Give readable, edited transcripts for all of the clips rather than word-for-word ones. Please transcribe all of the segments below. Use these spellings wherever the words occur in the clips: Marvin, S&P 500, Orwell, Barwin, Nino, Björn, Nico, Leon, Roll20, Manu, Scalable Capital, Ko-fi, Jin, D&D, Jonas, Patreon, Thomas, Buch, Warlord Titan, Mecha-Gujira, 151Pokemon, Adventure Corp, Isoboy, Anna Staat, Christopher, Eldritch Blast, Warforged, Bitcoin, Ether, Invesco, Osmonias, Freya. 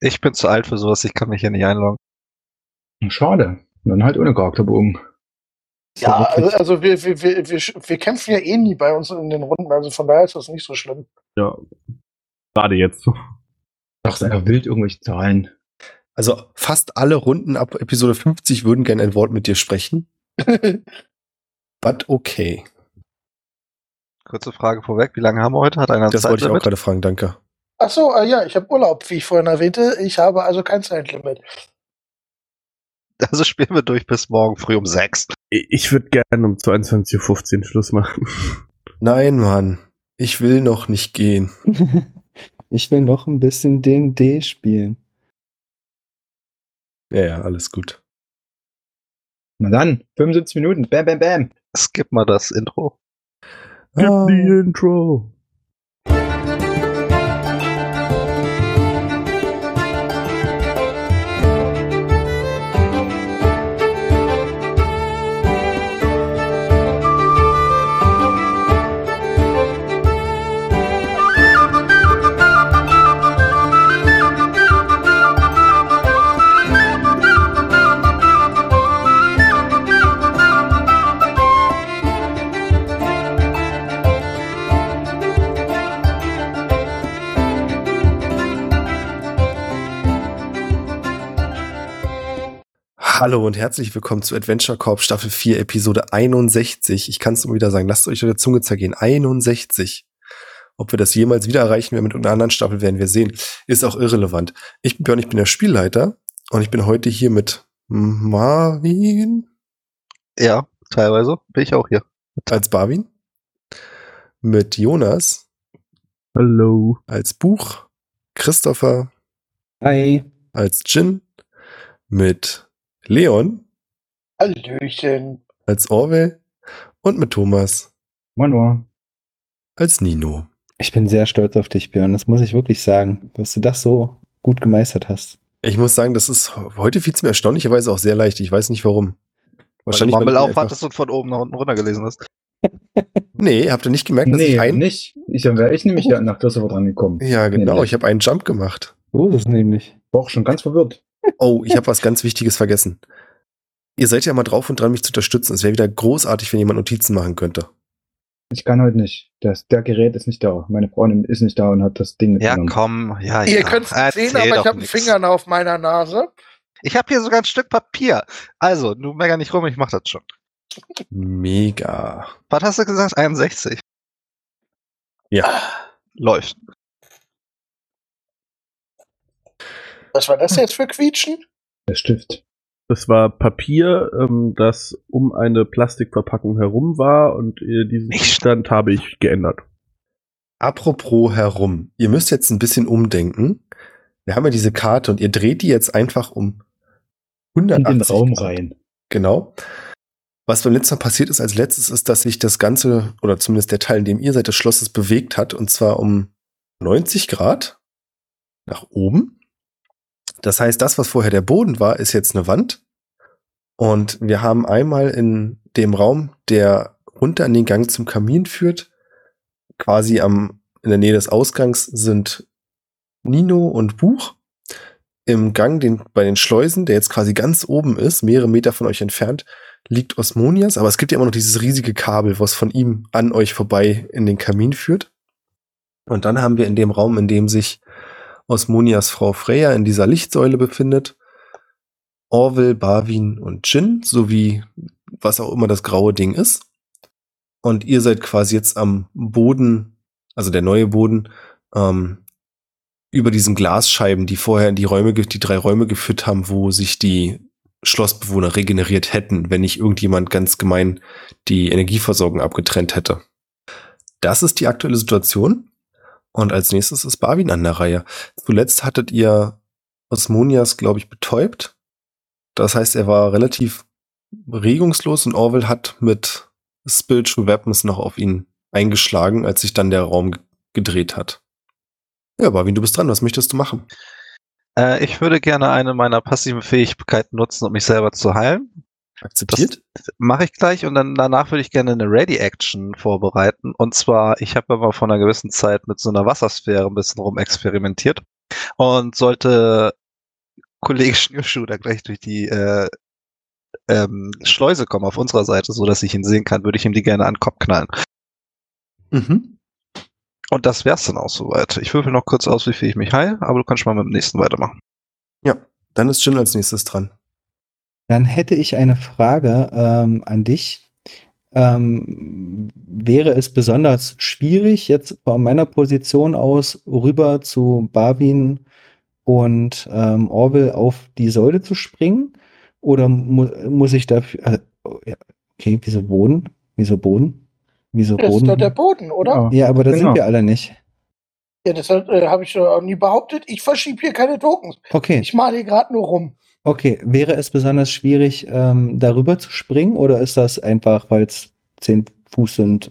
Ich bin zu alt für sowas, ich kann mich hier nicht einloggen. Schade. Dann halt ohne Charakterbogen. Ja, also wir kämpfen ja eh nie bei uns in den Runden, also von daher ist das nicht so schlimm. Ja, gerade jetzt. Ach, sei ja wild irgendwelche Zahlen. Also fast alle Runden ab Episode 50 würden gerne ein Wort mit dir sprechen. But okay. Kurze Frage vorweg, wie lange haben wir heute? Hat einer Zeit? Das wollte ich auch gerade fragen, danke. Ach so, ja, ich habe Urlaub, wie ich vorhin erwähnte. Ich habe also kein Zeitlimit. Also spielen wir durch bis morgen früh um 6. Ich würde gerne um 22.15 Uhr Schluss machen. Nein, Mann. Ich will noch nicht gehen. Ich will noch ein bisschen D&D spielen. Ja, alles gut. Na dann, 75 Minuten. Bam, bam, bam. Skip mal das Intro. Skip die Intro. Hallo und herzlich willkommen zu Adventure Corp Staffel 4, Episode 61. Ich kann es immer wieder sagen, lasst euch eure Zunge zergehen. 61. Ob wir das jemals wieder erreichen werden mit einer anderen Staffel, werden wir sehen. Ist auch irrelevant. Ich bin Björn, ich bin der Spielleiter und ich bin heute hier mit Marvin. Ja, teilweise bin ich auch hier. Als Barwin. Mit Jonas. Hallo. Als Buch. Christopher. Hi. Als Jin. Mit Leon. Hallöchen. Als Orwell. Und mit Thomas. Manu. Als Nino. Ich bin sehr stolz auf dich, Björn. Das muss ich wirklich sagen, dass du das so gut gemeistert hast. Ich muss sagen, das ist heute viel zu mir erstaunlicherweise auch sehr leicht. Ich weiß nicht warum. Wahrscheinlich, weil du Mammel aufhattest und von oben nach unten runter gelesen hast. Nee, habt ihr nicht gemerkt, dass ich einen... nicht. Dann wäre ich nämlich nach Christopher dran gekommen. Ja, genau. Nee. Ich habe einen Jump gemacht. Oh, das ist nämlich. War auch schon ganz verwirrt. Oh, ich habe was ganz Wichtiges vergessen. Ihr seid ja mal drauf und dran, mich zu unterstützen. Es wäre wieder großartig, wenn jemand Notizen machen könnte. Ich kann heute nicht. Der Gerät ist nicht da. Meine Freundin ist nicht da und hat das Ding mitgenommen. Ja, komm. Ja, ihr könnt es sehen, aber ich habe einen Finger auf meiner Nase. Ich habe hier sogar ein Stück Papier. Also, du mega nicht rum, ich mach das schon. Mega. Was hast du gesagt? 61? Ja. Läuft. Was war das jetzt für Quietschen? Der Stift. Das war Papier, das um eine Plastikverpackung herum war und diesen Stand habe ich geändert. Apropos herum. Ihr müsst jetzt ein bisschen umdenken. Wir haben ja diese Karte und ihr dreht die jetzt einfach um 180 in den Raum rein. Genau. Was beim letzten Mal passiert ist, als letztes ist, dass sich das Ganze, oder zumindest der Teil, in dem ihr seid, des Schlosses bewegt hat, und zwar um 90 Grad nach oben. Das heißt, das, was vorher der Boden war, ist jetzt eine Wand. Und wir haben einmal in dem Raum, der runter an den Gang zum Kamin führt, quasi in der Nähe des Ausgangs sind Nino und Buch. Im Gang bei den Schleusen, der jetzt quasi ganz oben ist, mehrere Meter von euch entfernt, liegt Osmonias. Aber es gibt ja immer noch dieses riesige Kabel, was von ihm an euch vorbei in den Kamin führt. Und dann haben wir in dem Raum, in dem sich Osmonias Frau Freya in dieser Lichtsäule befindet, Orwell, Barwin und Jin, sowie was auch immer das graue Ding ist. Und ihr seid quasi jetzt am Boden, also der neue Boden, über diesen Glasscheiben, die vorher in die drei Räume geführt haben, wo sich die Schlossbewohner regeneriert hätten, wenn nicht irgendjemand ganz gemein die Energieversorgung abgetrennt hätte. Das ist die aktuelle Situation. Und als nächstes ist Barwin an der Reihe. Zuletzt hattet ihr Osmonias, glaube ich, betäubt. Das heißt, er war relativ regungslos und Orwell hat mit Spiritual Weapons noch auf ihn eingeschlagen, als sich dann der Raum gedreht hat. Ja, Barwin, du bist dran. Was möchtest du machen? Ich würde gerne eine meiner passiven Fähigkeiten nutzen, um mich selber zu heilen. Akzeptiert? Das mache ich gleich und dann danach würde ich gerne eine Ready-Action vorbereiten. Und zwar, ich habe ja mal vor einer gewissen Zeit mit so einer Wassersphäre ein bisschen rumexperimentiert. Und sollte Kollege Schnürschuh da gleich durch die Schleuse kommen auf unserer Seite, sodass ich ihn sehen kann, würde ich ihm die gerne an den Kopf knallen. Mhm. Und das wär's dann auch soweit. Ich würfel noch kurz aus, wie viel ich mich heile, aber du kannst schon mal mit dem nächsten weitermachen. Ja, dann ist Jin als nächstes dran. Dann hätte ich eine Frage an dich. Wäre es besonders schwierig, jetzt von meiner Position aus rüber zu Barwin und Orwell auf die Säule zu springen? Oder muss ich dafür... okay, wieso Boden? Wieso Boden? Wieso Boden? Das ist doch der Boden, oder? Ja, aber da sind wir alle nicht. Ja, das habe ich auch nie behauptet. Ich verschiebe hier keine Tokens. Okay. Ich male hier gerade nur rum. Okay, wäre es besonders schwierig, darüber zu springen, oder ist das einfach, weil es 10 Fuß sind,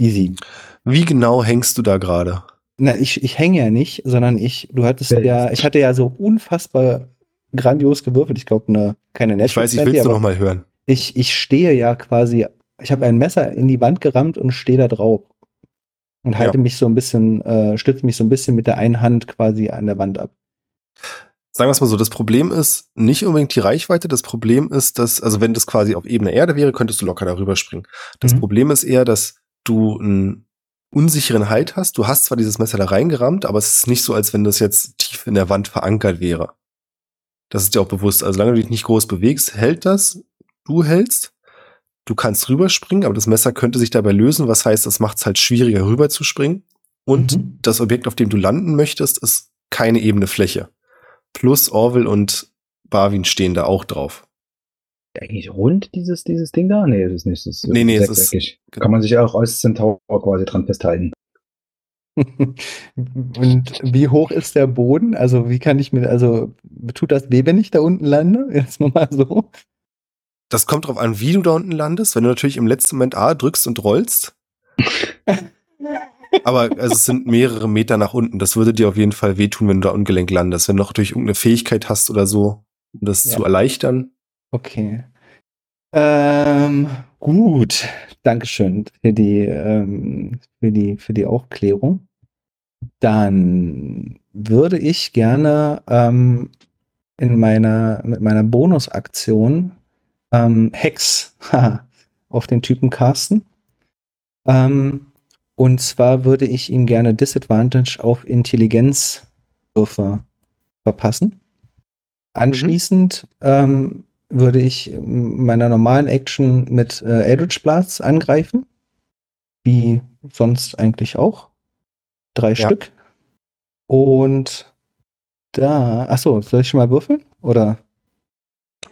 easy? Wie genau hängst du da gerade? Na, ich hänge ja nicht, sondern ich hatte ja so unfassbar grandios gewürfelt. Ich glaube, keine Netflix. Ich weiß, ich will's noch mal hören. Ich stehe ja quasi, ich habe ein Messer in die Wand gerammt und stehe da drauf. Und halte mich so ein bisschen, stütze mich so ein bisschen mit der einen Hand quasi an der Wand ab. Sagen wir es mal so, das Problem ist nicht unbedingt die Reichweite, das Problem ist, dass, also wenn das quasi auf Ebene Erde wäre, könntest du locker darüber springen. Das Problem ist eher, dass du einen unsicheren Halt hast. Du hast zwar dieses Messer da reingerammt, aber es ist nicht so, als wenn das jetzt tief in der Wand verankert wäre. Das ist dir auch bewusst. Also solange du dich nicht groß bewegst, hält das, du hältst, du kannst rüberspringen, aber das Messer könnte sich dabei lösen, was heißt, das macht es halt schwieriger, rüberzuspringen. Und das Objekt, auf dem du landen möchtest, ist keine ebene Fläche. Plus Orwell und Barwin stehen da auch drauf. Eigentlich rund, dieses Ding da? Nee, das ist nicht. Das ist nee, es ist eckig. Genau. Kann man sich auch als Centaur quasi dran festhalten. Und wie hoch ist der Boden? Also wie kann ich mir, tut das weh, wenn ich da unten lande? Jetzt nochmal so. Das kommt drauf an, wie du da unten landest. Wenn du natürlich im letzten Moment A drückst und rollst. Aber also es sind mehrere Meter nach unten. Das würde dir auf jeden Fall wehtun, wenn du da ungelenk landest. Wenn du noch durch irgendeine Fähigkeit hast oder so, um das zu erleichtern. Okay. Gut. Dankeschön für die Aufklärung. Dann würde ich gerne mit meiner Bonusaktion Hex auf den Typen casten. Und zwar würde ich ihm gerne Disadvantage auf Intelligenzwürfe verpassen. Anschließend würde ich meiner normalen Action mit Eldritch Blast angreifen. Wie sonst eigentlich auch. 3 Stück. Und da... Achso, soll ich schon mal würfeln? Oder?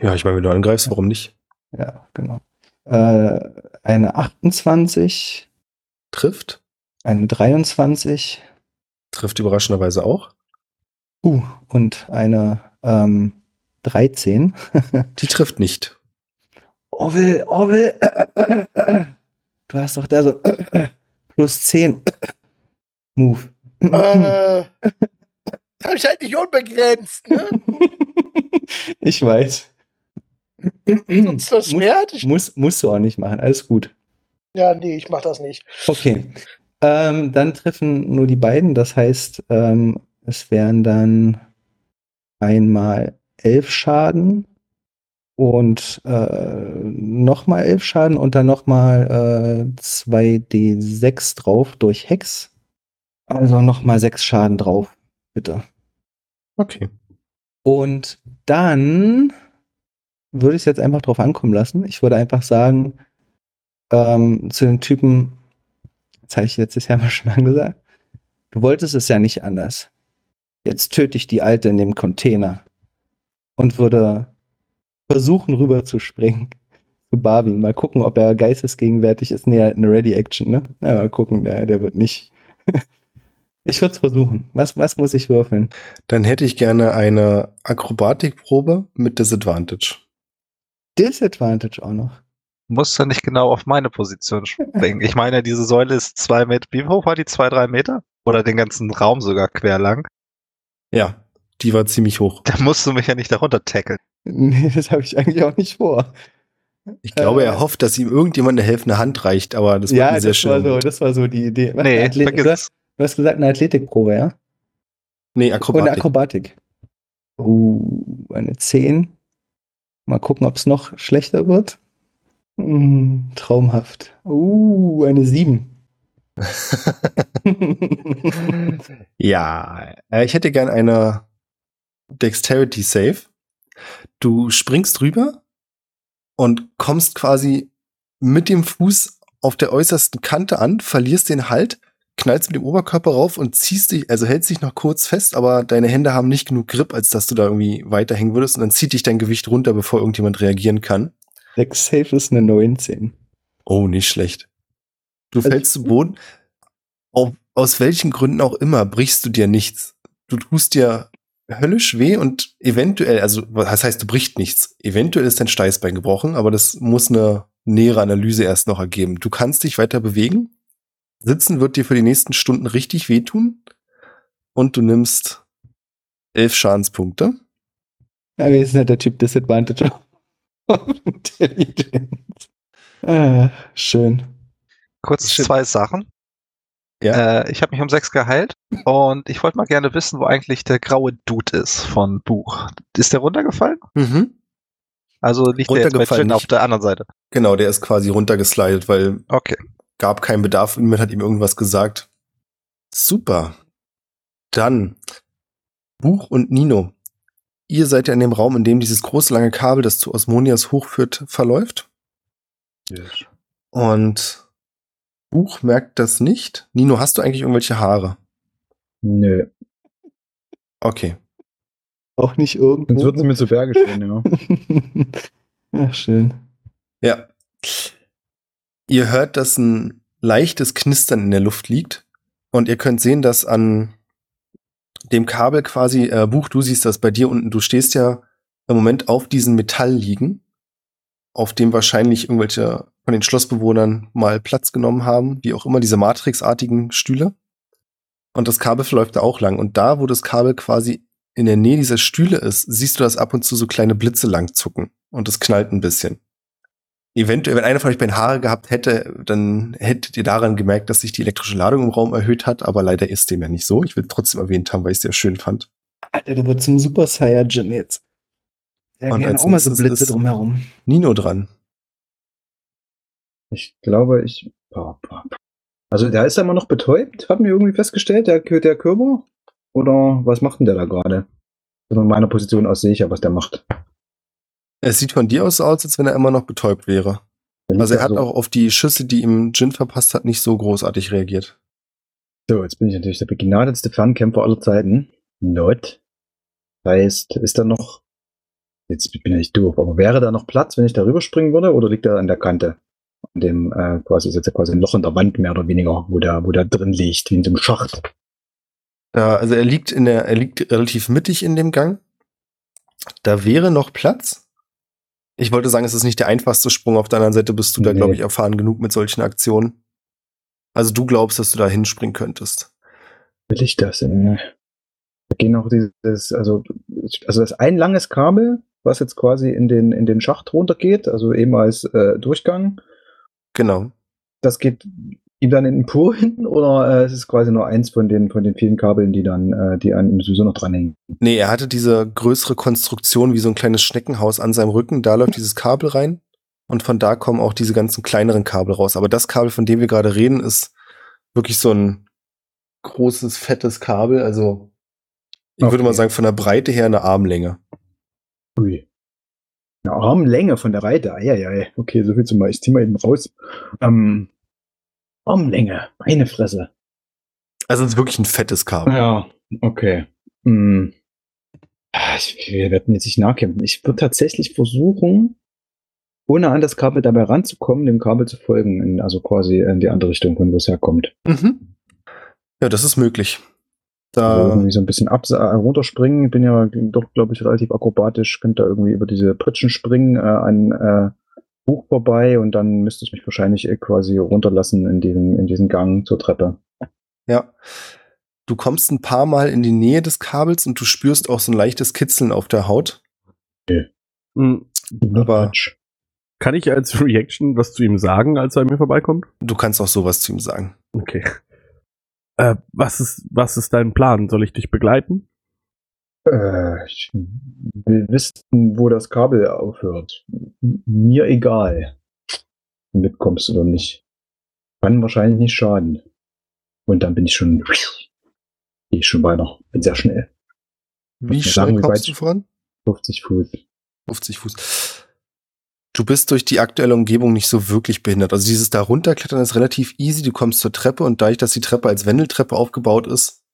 Ja, ich meine, wenn du angreifst, warum nicht? Ja, genau. Eine 28... Trifft. Eine 23. Trifft überraschenderweise auch. Und eine 13. Die trifft nicht. Orwell. Du hast doch da so plus 10. Move. Hab ich halt nicht unbegrenzt, ne? Ich weiß. Sonst das Schwert? Musst du auch nicht machen, alles gut. Ja, nee, ich mach das nicht. Okay. Dann treffen nur die beiden. Das heißt, es wären dann einmal 11 Schaden und nochmal 11 Schaden und dann nochmal 2d6 drauf durch Hex. Also nochmal 6 Schaden drauf, bitte. Okay. Und dann würde ich es jetzt einfach drauf ankommen lassen. Ich würde einfach sagen, zu dem Typen, das habe ich letztes Jahr mal schon angesagt, du wolltest es ja nicht anders. Jetzt töte ich die Alte in dem Container und würde versuchen, rüberzuspringen zu Barwin. Mal gucken, ob er geistesgegenwärtig ist. Nee, halt eine Ready-Action, ne? Ja, mal gucken, der wird nicht. Ich würde es versuchen. Was muss ich würfeln? Dann hätte ich gerne eine Akrobatikprobe mit Disadvantage. Disadvantage auch noch? Muss ja nicht genau auf meine Position springen. Ich meine, diese Säule ist 2 Meter. Wie hoch war die? 2-3 Meter? Oder den ganzen Raum sogar quer lang? Ja, die war ziemlich hoch. Da musst du mich ja nicht darunter tackeln. Nee, das habe ich eigentlich auch nicht vor. Ich glaube, er hofft, dass ihm irgendjemand eine helfende Hand reicht, aber das war sehr schön. Ja, das war so die Idee. Nee, vergiss. Du hast gesagt, eine Athletikprobe, ja? Nee, Akrobatik. Und Akrobatik. Eine 10. Mal gucken, ob es noch schlechter wird. Traumhaft. Eine 7. Ja, ich hätte gern eine Dexterity Save. Du springst rüber und kommst quasi mit dem Fuß auf der äußersten Kante an, verlierst den Halt, knallst mit dem Oberkörper rauf und ziehst dich, also hältst dich noch kurz fest, aber deine Hände haben nicht genug Grip, als dass du da irgendwie weiterhängen würdest, und dann zieht dich dein Gewicht runter, bevor irgendjemand reagieren kann. Dex Save ist eine 19. Oh, nicht schlecht. Du fällst zu Boden. Aus welchen Gründen auch immer brichst du dir nichts. Du tust dir höllisch weh und eventuell, also das heißt, du brichst nichts. Eventuell ist dein Steißbein gebrochen, aber das muss eine nähere Analyse erst noch ergeben. Du kannst dich weiter bewegen. Sitzen wird dir für die nächsten Stunden richtig wehtun. Und du nimmst 11 Schadenspunkte. Ja, wir sind ja der Typ Disadvantage. Schön. Kurz zwei Sachen. Ja. Ich habe mich um 6 geheilt und ich wollte mal gerne wissen, wo eigentlich der graue Dude ist von Buch. Ist der runtergefallen? Mhm. Also liegt der jetzt bei Jin auf der anderen Seite? Genau, der ist quasi runtergeslidet, weil gab keinen Bedarf. Niemand hat ihm irgendwas gesagt. Super. Dann Buch und Nino. Ihr seid ja in dem Raum, in dem dieses große lange Kabel, das zu Osmonias hochführt, verläuft. Yes. Und Buch merkt das nicht. Nino, hast du eigentlich irgendwelche Haare? Nö. Okay. Auch nicht irgendwo. Sonst würden sie mir zu Berge stehen, ja. Ach, schön. Ja. Ihr hört, dass ein leichtes Knistern in der Luft liegt. Und ihr könnt sehen, dass an dem Kabel quasi, Buch, du siehst das bei dir unten, du stehst ja im Moment auf diesem Metall liegen, auf dem wahrscheinlich irgendwelche von den Schlossbewohnern mal Platz genommen haben, wie auch immer, diese matrixartigen Stühle. Und das Kabel verläuft da auch lang. Und da, wo das Kabel quasi in der Nähe dieser Stühle ist, siehst du, dass ab und zu so kleine Blitze lang zucken. Und es knallt ein bisschen. Eventuell, wenn einer von euch bei den Haaren gehabt hätte, dann hättet ihr daran gemerkt, dass sich die elektrische Ladung im Raum erhöht hat. Aber leider ist dem ja nicht so. Ich will trotzdem erwähnt haben, weil ich es sehr schön fand. Alter, der wird zum Super Saiyajin jetzt. Da gehen auch mal so Blitze drumherum. Nino dran. Ich glaube, also, der ist ja immer noch betäubt, hat mir irgendwie festgestellt, der Körper. Oder was macht denn der da gerade? Von meiner Position aus sehe ich ja, was der macht. Es sieht von dir aus, als wenn er immer noch betäubt wäre. Also, er hat auch auf die Schüsse, die ihm Jin verpasst hat, nicht so großartig reagiert. So, jetzt bin ich natürlich der begnadetste Fernkämpfer aller Zeiten. Not. Heißt, ist da noch. Jetzt bin ich doof, aber wäre da noch Platz, wenn ich da rüberspringen würde, oder liegt er an der Kante? An dem, quasi, ist jetzt ja quasi ein Loch in der Wand, mehr oder weniger, wo der drin liegt, wie in dem Schacht. Ja, also er liegt relativ mittig in dem Gang. Da wäre noch Platz. Ich wollte sagen, es ist nicht der einfachste Sprung. Auf der anderen Seite bist du da, glaube ich, erfahren genug mit solchen Aktionen. Also du glaubst, dass du da hinspringen könntest. Will ich das? Da gehen auch dieses, also das ein langes Kabel, was jetzt quasi in den Schacht runtergeht, also eben als Durchgang. Genau. Das geht ihm dann in den Po hinten, oder es ist quasi nur eins von den vielen Kabeln, die an ihm sowieso noch dranhängen? Nee, er hatte diese größere Konstruktion wie so ein kleines Schneckenhaus an seinem Rücken, da läuft dieses Kabel rein und von da kommen auch diese ganzen kleineren Kabel raus. Aber das Kabel, von dem wir gerade reden, ist wirklich so ein großes, fettes Kabel, also ich würde mal sagen, von der Breite her eine Armlänge. Ui. Eine Armlänge von der Breite, eieiei. Okay, so viel zu mal. Ich zieh mal eben raus. Armlänge, meine Fresse. Also es ist wirklich ein fettes Kabel. Ja, okay. Wir werden jetzt nicht nachkämpfen. Ich würde tatsächlich versuchen, ohne an das Kabel dabei ranzukommen, dem Kabel zu folgen. Also quasi in die andere Richtung, von wo es herkommt. Mhm. Ja, das ist möglich. Da irgendwie so ein bisschen runterspringen. Ich bin ja doch, glaube ich, relativ akrobatisch. Könnte da irgendwie über diese Pritschen springen an Buch vorbei und dann müsste ich mich wahrscheinlich quasi runterlassen in diesen Gang zur Treppe. Ja. Du kommst ein paar Mal in die Nähe des Kabels und du spürst auch so ein leichtes Kitzeln auf der Haut. Okay. Mhm. Aber kann ich als Reaction was zu ihm sagen, als er an mir vorbeikommt? Du kannst auch sowas zu ihm sagen. Okay. Was ist dein Plan? Soll ich dich begleiten? Wir wissen, wo das Kabel aufhört. Mir egal. Mitkommst oder nicht. Kann wahrscheinlich nicht schaden. Und dann bin ich schon beinahe. Bin sehr schnell. Wie schnell kommst du voran? 50 Fuß. 50 Fuß. Du bist durch die aktuelle Umgebung nicht so wirklich behindert. Also dieses da runterklettern ist relativ easy. Du kommst zur Treppe und dadurch, dass die Treppe als Wendeltreppe aufgebaut ist,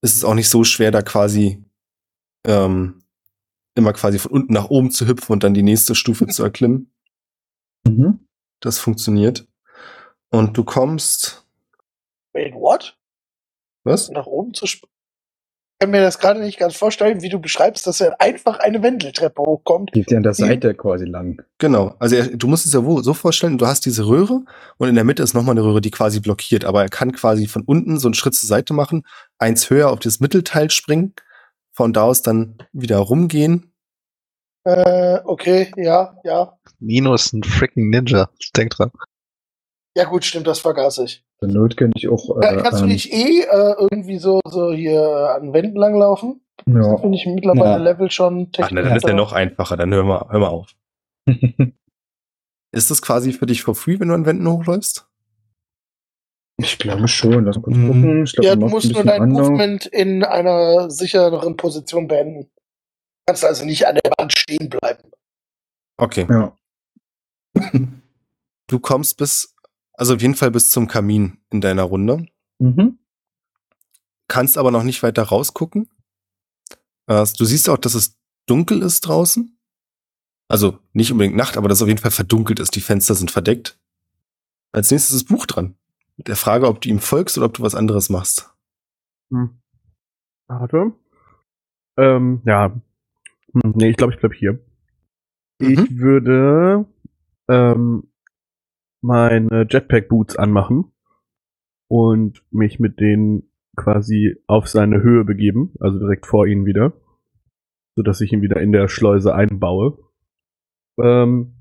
ist es auch nicht so schwer, da quasi immer quasi von unten nach oben zu hüpfen und dann die nächste Stufe zu erklimmen. Mhm. Das funktioniert. Und du kommst... Wait, what? Was? Nach oben zu springen? Ich kann mir das gerade nicht ganz vorstellen, wie du beschreibst, dass er einfach eine Wendeltreppe hochkommt. Geht ja an der Seite quasi lang. Genau. Also du musst es ja so vorstellen, du hast diese Röhre und in der Mitte ist nochmal eine Röhre, die quasi blockiert. Aber er kann quasi von unten so einen Schritt zur Seite machen, eins höher auf das Mittelteil springen, von da aus dann wieder rumgehen. Okay, ja. Nino ist ein freaking Ninja. Denk dran. Ja gut, stimmt, das vergaß ich. Zur Not könnte ich auch... kannst du nicht irgendwie so hier an Wänden langlaufen? Ja. Das finde ich mittlerweile Level schon... Ach ne, dann ist der noch einfacher, dann hör mal auf. Ist das quasi für dich for free, wenn du an Wänden hochläufst? Ich glaube schon, lass uns kurz gucken. Ich glaub, du musst nur dein Movement in einer sichereren Position beenden. Du kannst also nicht an der Wand stehen bleiben. Okay. Ja. Du kommst auf jeden Fall bis zum Kamin in deiner Runde. Mhm. Kannst aber noch nicht weiter rausgucken. Du siehst auch, dass es dunkel ist draußen. Also nicht unbedingt Nacht, aber dass es auf jeden Fall verdunkelt ist. Die Fenster sind verdeckt. Als nächstes ist Buch dran. Mit der Frage, ob du ihm folgst oder ob du was anderes machst. Hm. Warte. Nee, ich glaube, ich bleib hier. Mhm. Ich würde meine Jetpack-Boots anmachen und mich mit denen quasi auf seine Höhe begeben, also direkt vor ihn wieder, sodass ich ihn wieder in der Schleuse einbaue. Und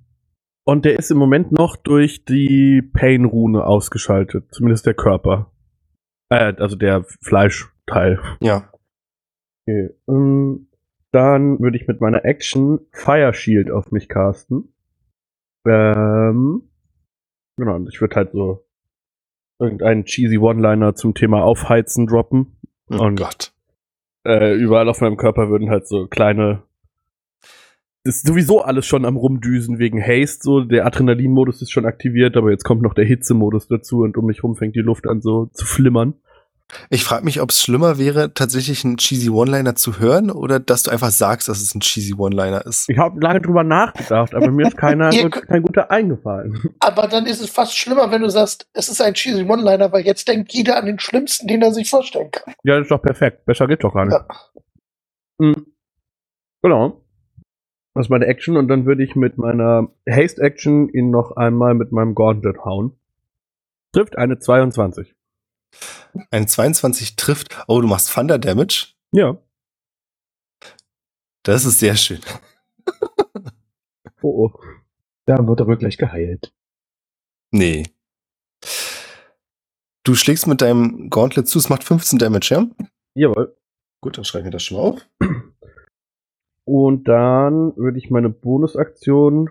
der ist im Moment noch durch die Pain-Rune ausgeschaltet, zumindest der Körper. Also der Fleischteil. Ja. Okay. Dann würde ich mit meiner Action Fire Shield auf mich casten. Genau, und ich würde halt so irgendeinen cheesy One-Liner zum Thema Aufheizen droppen. Oh und Gott. Überall auf meinem Körper würden halt so kleine... Ist sowieso alles schon am Rumdüsen wegen Haste, so der Adrenalin-Modus ist schon aktiviert, aber jetzt kommt noch der Hitze-Modus dazu und um mich rum fängt die Luft an so zu flimmern. Ich frage mich, ob es schlimmer wäre, tatsächlich einen cheesy One-Liner zu hören oder dass du einfach sagst, dass es ein cheesy One-Liner ist. Ich habe lange drüber nachgedacht, aber mir ist kein guter eingefallen. Aber dann ist es fast schlimmer, wenn du sagst, es ist ein cheesy One-Liner, weil jetzt denkt jeder an den schlimmsten, den er sich vorstellen kann. Ja, das ist doch perfekt. Besser geht's doch gar nicht. Ja. Mhm. Genau. Das ist meine Action und dann würde ich mit meiner Haste-Action ihn noch einmal mit meinem Gauntlet hauen. Trifft eine 22. Eine 22 trifft. Oh, du machst Thunder Damage? Ja. Das ist sehr schön. Oh. Dann wird er wohl gleich geheilt. Nee. Du schlägst mit deinem Gauntlet zu, es macht 15 Damage, ja? Jawohl. Gut, dann schreiben wir das schon mal auf. Und dann würde ich meine Bonusaktion...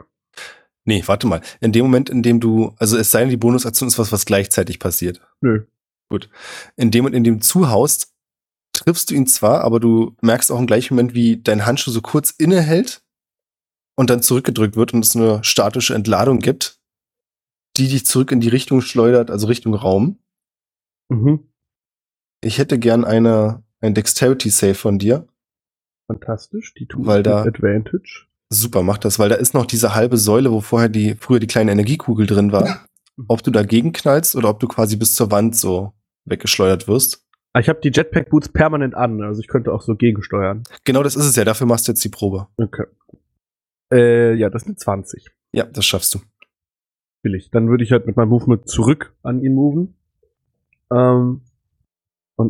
Nee, warte mal. In dem Moment, in dem du... Also es sei denn, die Bonusaktion ist was gleichzeitig passiert. Nö. Gut. In dem du zuhaust, triffst du ihn zwar, aber du merkst auch im gleichen Moment, wie dein Handschuh so kurz innehält und dann zurückgedrückt wird und es eine statische Entladung gibt, die dich zurück in die Richtung schleudert, also Richtung Raum. Mhm. Ich hätte gern ein Dexterity-Save von dir. Fantastisch, die tut mit Advantage. Super, mach das, weil da ist noch diese halbe Säule, wo vorher früher die kleine Energiekugel drin war. Ob du dagegen knallst oder ob du quasi bis zur Wand so weggeschleudert wirst. Ich habe die Jetpack-Boots permanent an, also ich könnte auch so gegensteuern. Genau, das ist es ja. Dafür machst du jetzt die Probe. Okay. Das ist eine 20. Ja, das schaffst du. Will ich. Dann würde ich halt mit meinem Movement zurück an ihn moven. Und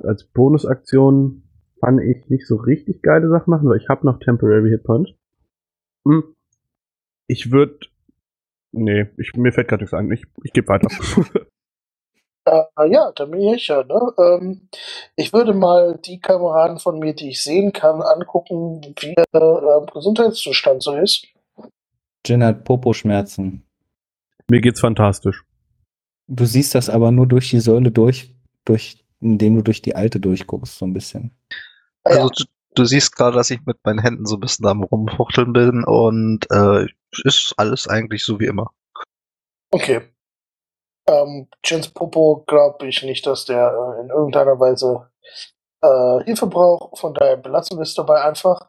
als Bonusaktion kann ich nicht so richtig geile Sachen machen, weil ich habe noch Temporary Hit Punch. Mir fällt gerade nichts an. Ich gebe weiter. Ja, da bin ich ja. Ne? Ich würde mal die Kameraden von mir, die ich sehen kann, angucken, wie der Gesundheitszustand so ist. Jin hat Popo-Schmerzen. Mir geht's fantastisch. Du siehst das aber nur durch die Säule durch indem du durch die alte durchguckst, so ein bisschen. Also du siehst gerade, dass ich mit meinen Händen so ein bisschen am Rumfuchteln bin und ist alles eigentlich so wie immer. Okay. Jins Popo glaube ich nicht, dass der in irgendeiner Weise Hilfe braucht, von daher belassen wir es dabei einfach.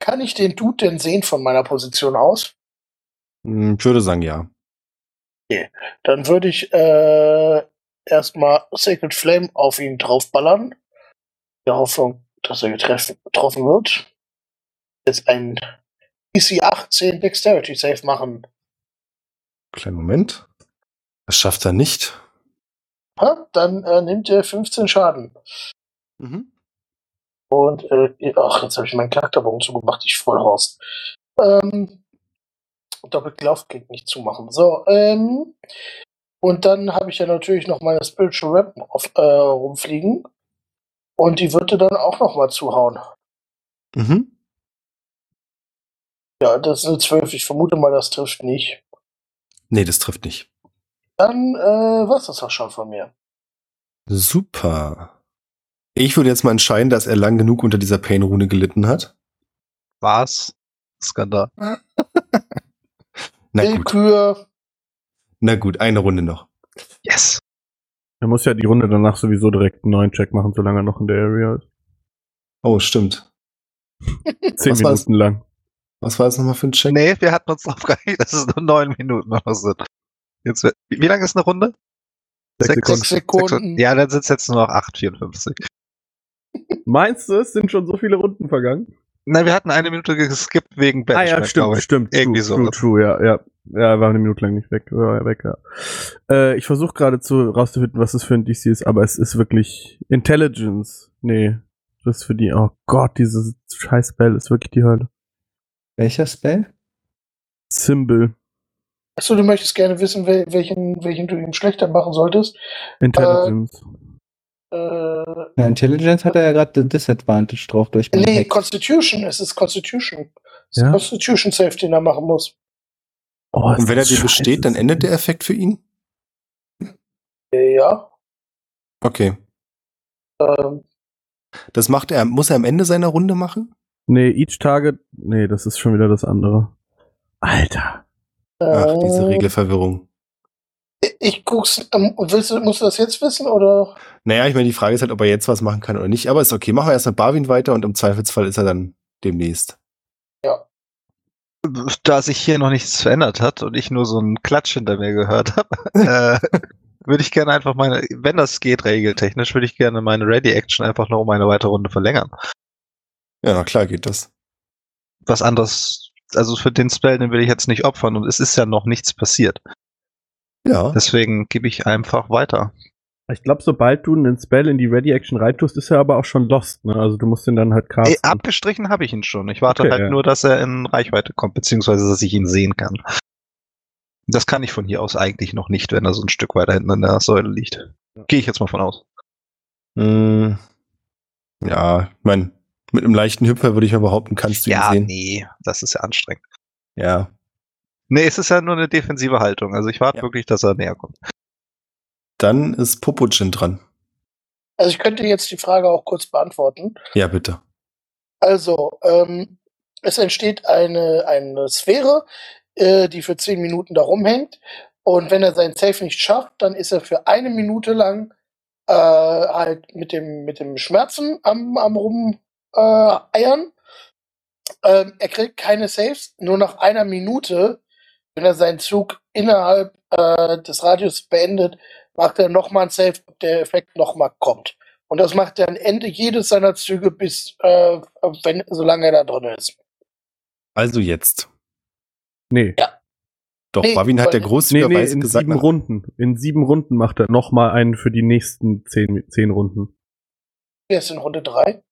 Kann ich den Dude denn sehen von meiner Position aus? Ich würde sagen, ja. Okay. Dann würde ich erstmal Sacred Flame auf ihn draufballern. In der Hoffnung, dass er getroffen wird. Jetzt ein DC 18 Dexterity Save machen. Kleinen Moment. Das schafft er nicht. Dann nimmt er 15 Schaden. Mhm. Und, jetzt habe ich meinen Charakterbogen zugemacht, ich Vollhorst. Doppelklaufkick nicht zumachen. So, und dann habe ich ja natürlich noch meine Spiritual Weapon rumfliegen. Und die würde dann auch noch mal zuhauen. Mhm. Ja, das ist eine 12. Ich vermute mal, das trifft nicht. Nee, das trifft nicht. Dann war's das auch schon von mir. Super. Ich würde jetzt mal entscheiden, dass er lang genug unter dieser Pain-Rune gelitten hat. Was? Skandal. Na gut. Na gut, eine Runde noch. Yes. Er muss ja die Runde danach sowieso direkt einen neuen Check machen, solange er noch in der Area ist. Oh, stimmt. 10 Minuten lang. Was war das nochmal für ein Check? Nee, wir hatten uns drauf geeinigt, dass es nur 9 Minuten noch sind. Jetzt, wie lange ist eine Runde? 6 Sekunden. Ja, dann sind es jetzt nur noch 8,54. Meinst du, es sind schon so viele Runden vergangen? Nein, wir hatten eine Minute geskippt wegen Benchmark. Ah ja, stimmt. Irgendwie so. True, ja. Ja, war eine Minute lang nicht weg. Ja. Ich versuche gerade rauszufinden, was es für ein DC ist, aber es ist wirklich Intelligence. Nee, das ist für die... Oh Gott, dieses scheiß Spell ist wirklich die Hölle. Welcher Spell? Symbol. Achso, du möchtest gerne wissen, welchen du ihm schlechter machen solltest. Intelligence. Na, Intelligence hat er ja gerade Disadvantage drauf durch. Nee, Constitution. Es ist Constitution. Es ist Constitution Save, den er machen muss. Oh, und wenn er dir besteht, dann endet der Effekt für ihn? Ja. Okay. Das macht er. Muss er am Ende seiner Runde machen? Nee, each target. Nee, das ist schon wieder das andere. Alter. Ach, diese Regelverwirrung. Ich guck's, musst du das jetzt wissen, oder? Naja, ich meine, die Frage ist halt, ob er jetzt was machen kann oder nicht, aber ist okay. Machen wir erst mit Barwin weiter und im Zweifelsfall ist er dann demnächst. Ja. Da sich hier noch nichts verändert hat und ich nur so einen Klatsch hinter mir gehört habe, würde ich gerne einfach meine, wenn das geht, regeltechnisch, würde ich gerne meine Ready-Action einfach noch um eine weitere Runde verlängern. Ja, na klar geht das. Was anderes... Also für den Spell, den will ich jetzt nicht opfern und es ist ja noch nichts passiert. Ja. Deswegen gebe ich einfach weiter. Ich glaube, sobald du einen Spell in die Ready-Action reintust, ist er aber auch schon lost, ne? Also du musst ihn dann halt casten. Abgestrichen habe ich ihn schon. Ich warte nur, dass er in Reichweite kommt, beziehungsweise, dass ich ihn sehen kann. Das kann ich von hier aus eigentlich noch nicht, wenn er so ein Stück weiter hinten an der Säule liegt. Ja. Gehe ich jetzt mal von aus. Ja, ich meine... Mit einem leichten Hüpfer würde ich mal behaupten, kannst du ihn sehen. Ja, nee, das ist ja anstrengend. Ja. Nee, es ist ja nur eine defensive Haltung. Also ich warte wirklich, dass er näher kommt. Dann ist Popocin dran. Also ich könnte jetzt die Frage auch kurz beantworten. Ja, bitte. Also, es entsteht eine Sphäre, die für 10 Minuten da rumhängt. Und wenn er seinen Safe nicht schafft, dann ist er für 1 Minute lang halt mit dem Schmerzen am Rum. Eiern. Er kriegt keine Saves, nur nach 1 Minute, wenn er seinen Zug innerhalb des Radius beendet, macht er nochmal einen Save, ob der Effekt nochmal kommt. Und das macht er am Ende jedes seiner Züge, bis solange er da drin ist. Also jetzt. Nee. Ja. Doch, Barwin hat ja großzügigerweise gesagt. In 7 Runden macht er nochmal einen für die nächsten 10 Runden. Er ist in Runde 3.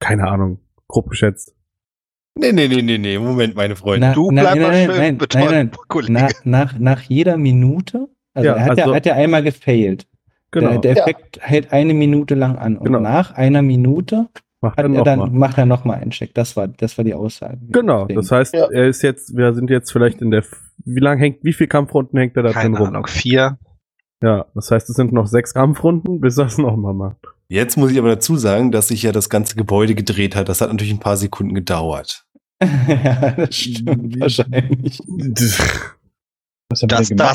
Keine Ahnung, grob geschätzt. Nee, Moment, meine Freunde. Kollege. Nach jeder Minute, er hat ja einmal gefailt. Genau. Der Effekt hält eine Minute lang an. Und nach einer Minute macht er nochmal einen Check. Das war die Aussage. Genau, das heißt, er ist jetzt, wir sind jetzt vielleicht in der, wie viele Kampfrunden hängt er da drin rum? Keine Ahnung, 4. Ja, das heißt, es sind noch 6 Kampfrunden, bis er es nochmal macht. Jetzt muss ich aber dazu sagen, dass sich ja das ganze Gebäude gedreht hat. Das hat natürlich ein paar Sekunden gedauert. Ja, das stimmt wahrscheinlich. Das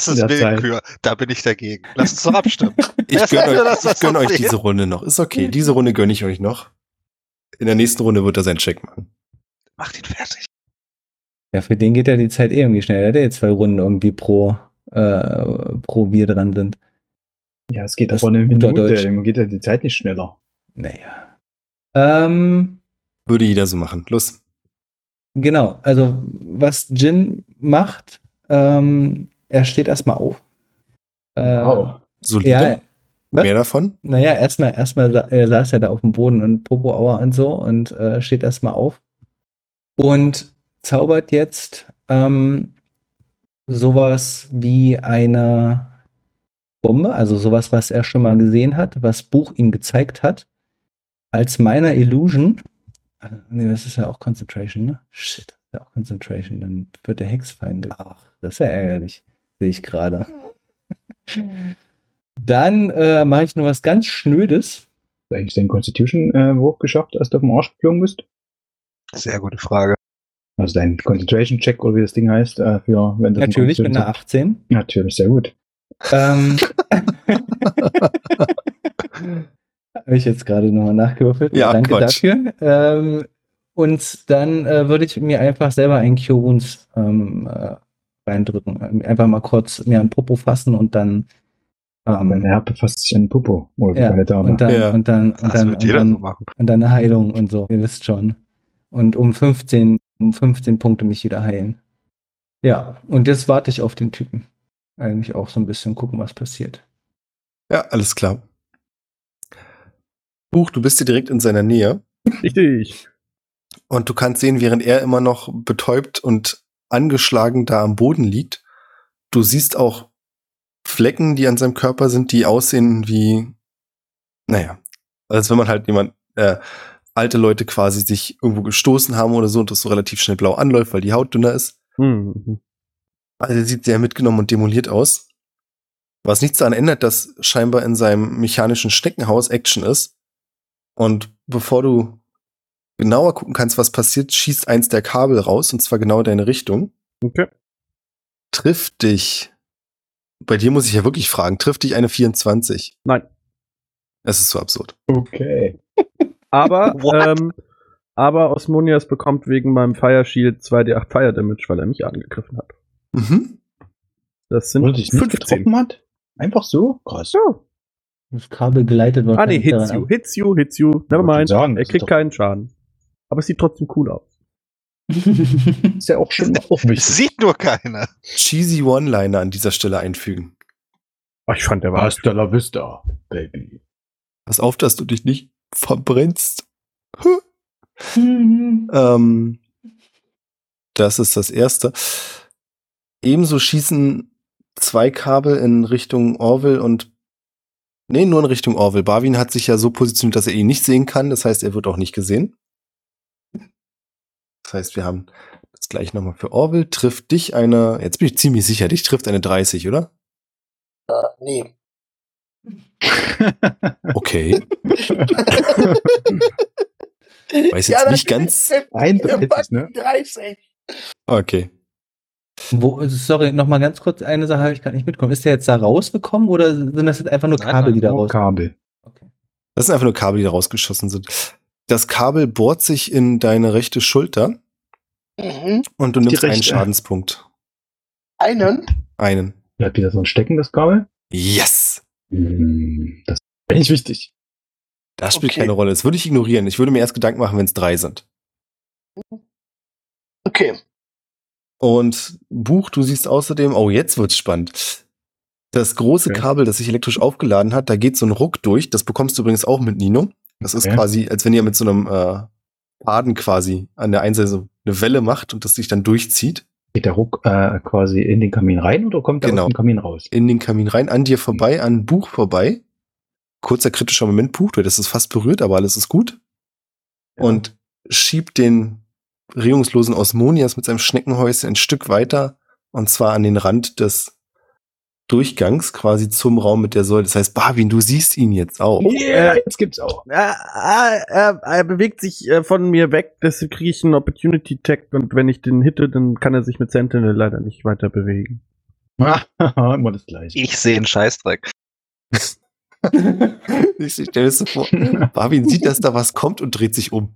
ist Willkür. Da bin ich dagegen. Lasst uns doch abstimmen. Ich gönne euch diese Runde noch. Ist okay. Diese Runde gönne ich euch noch. In der nächsten Runde wird er seinen Check machen. Macht ihn fertig. Ja, für den geht ja die Zeit irgendwie schneller. Der hat ja jetzt 2 Runden irgendwie pro wir dran sind. Ja, es geht das vor eine Minute. Dem geht ja die Zeit nicht schneller. Naja. Würde jeder so machen. Los. Genau, also was Jin macht, er steht erstmal auf. Wow, solide. Ja, mehr davon? Naja, erstmal saß er da auf dem Boden und Popo-Auer und so und steht erstmal auf und zaubert jetzt sowas wie eine Bombe, also sowas, was er schon mal gesehen hat, was Buch ihm gezeigt hat, als meiner Illusion. Nee, das ist ja auch Concentration, ne? Shit, das ist ja auch Concentration. Dann wird der Hexfeind. Ach, das ist ja ärgerlich. Sehe ich gerade. Dann mache ich nur was ganz Schnödes. Hast du eigentlich den Constitution-Wurf geschafft, als du auf dem Arsch geflogen bist? Sehr gute Frage. Also dein Concentration-Check, oder wie das Ding heißt, für wenn das natürlich, mit einer 18. Natürlich, sehr gut. Habe ich jetzt gerade nochmal nachgewürfelt. Ja, danke dafür. Und dann würde ich mir einfach selber einen Cure Wounds reindrücken. Einfach mal kurz mir an Popo fassen und dann. Meine Herpe fasst sich an Popo. Oder ja, meine Dame. Und dann eine Heilung und so. Ihr wisst schon. Und um 15 Punkte mich wieder heilen. Ja, und jetzt warte ich auf den Typen. Eigentlich auch so ein bisschen gucken, was passiert. Ja, alles klar. Buch, du bist hier direkt in seiner Nähe. Richtig. Und du kannst sehen, während er immer noch betäubt und angeschlagen da am Boden liegt, du siehst auch Flecken, die an seinem Körper sind, die aussehen wie, naja, als wenn man halt jemand, alte Leute quasi sich irgendwo gestoßen haben oder so und das so relativ schnell blau anläuft, weil die Haut dünner ist. Mhm. Also er sieht sehr mitgenommen und demoliert aus. Was nichts daran ändert, dass scheinbar in seinem mechanischen Schneckenhaus Action ist. Und bevor du genauer gucken kannst, was passiert, schießt eins der Kabel raus, und zwar genau in deine Richtung. Okay. Trifft dich, bei dir muss ich ja wirklich fragen, trifft dich eine 24? Nein. Es ist so absurd. Okay. Aber Osmonias bekommt wegen meinem Fire Shield 2d8 Fire Damage, weil er mich angegriffen hat. Mhm. Das sind 15. Getroffen hat? Einfach so? Krass. Ja. Das Kabel gleitet wahrscheinlich. Hits you. Nevermind. Er kriegt keinen Schaden. Aber es sieht trotzdem cool aus. Ist ja auch schön aufwichtig. Sieht nur keiner. Cheesy One-Liner an dieser Stelle einfügen. Ach, ich fand, der war. Hasta la vista, Baby. Pass auf, dass du dich nicht verbrennst. Das ist das Erste. Ebenso schießen 2 Kabel in Richtung Orwell und nur in Richtung Orwell. Barwin hat sich ja so positioniert, dass er ihn nicht sehen kann. Das heißt, er wird auch nicht gesehen. Das heißt, wir haben das gleich nochmal für Orwell. Trifft dich eine, jetzt bin ich ziemlich sicher, dich trifft eine 30, oder? Nee. Okay. Weiß jetzt nicht ganz. 31, ne? 30. Okay. Sorry, nochmal ganz kurz, eine Sache habe ich gerade nicht mitbekommen. Ist der jetzt da rausgekommen oder sind das jetzt einfach nur Kabel, die da rauskommen? Kabel. Okay. Das sind einfach nur Kabel, die da rausgeschossen sind. Das Kabel bohrt sich in deine rechte Schulter und du nimmst einen Schadenspunkt. Einen. Bleibt wieder so ein Stecken, das Kabel? Yes! Das ist eigentlich wichtig. Das spielt keine Rolle. Das würde ich ignorieren. Ich würde mir erst Gedanken machen, wenn es 3 sind. Okay. Und Buch, du siehst außerdem, jetzt wird's spannend. Das große Kabel, das sich elektrisch aufgeladen hat, da geht so ein Ruck durch. Das bekommst du übrigens auch mit Nino. Das ist quasi, als wenn ihr mit so einem Faden quasi an der einen Seite so eine Welle macht und das sich dann durchzieht. Geht der Ruck quasi in den Kamin rein oder kommt er aus dem Kamin raus? In den Kamin rein, an dir vorbei, an Buch vorbei. Kurzer kritischer Moment, Buch, das ist fast berührt, aber alles ist gut. Ja. Und schiebt den regungslosen Osmonias mit seinem Schneckenhäuschen ein Stück weiter, und zwar an den Rand des Durchgangs quasi zum Raum mit der Säule. Das heißt, Barwin, du siehst ihn jetzt auch. Ja, jetzt gibt's auch. Er bewegt sich von mir weg, deshalb kriege ich einen Opportunity-Tag, und wenn ich den hitte, dann kann er sich mit Sentinel leider nicht weiter bewegen. Immer das Gleiche. Ich sehe einen Scheißdreck. Ich stelle es vor, Barwin sieht, dass da was kommt und dreht sich um.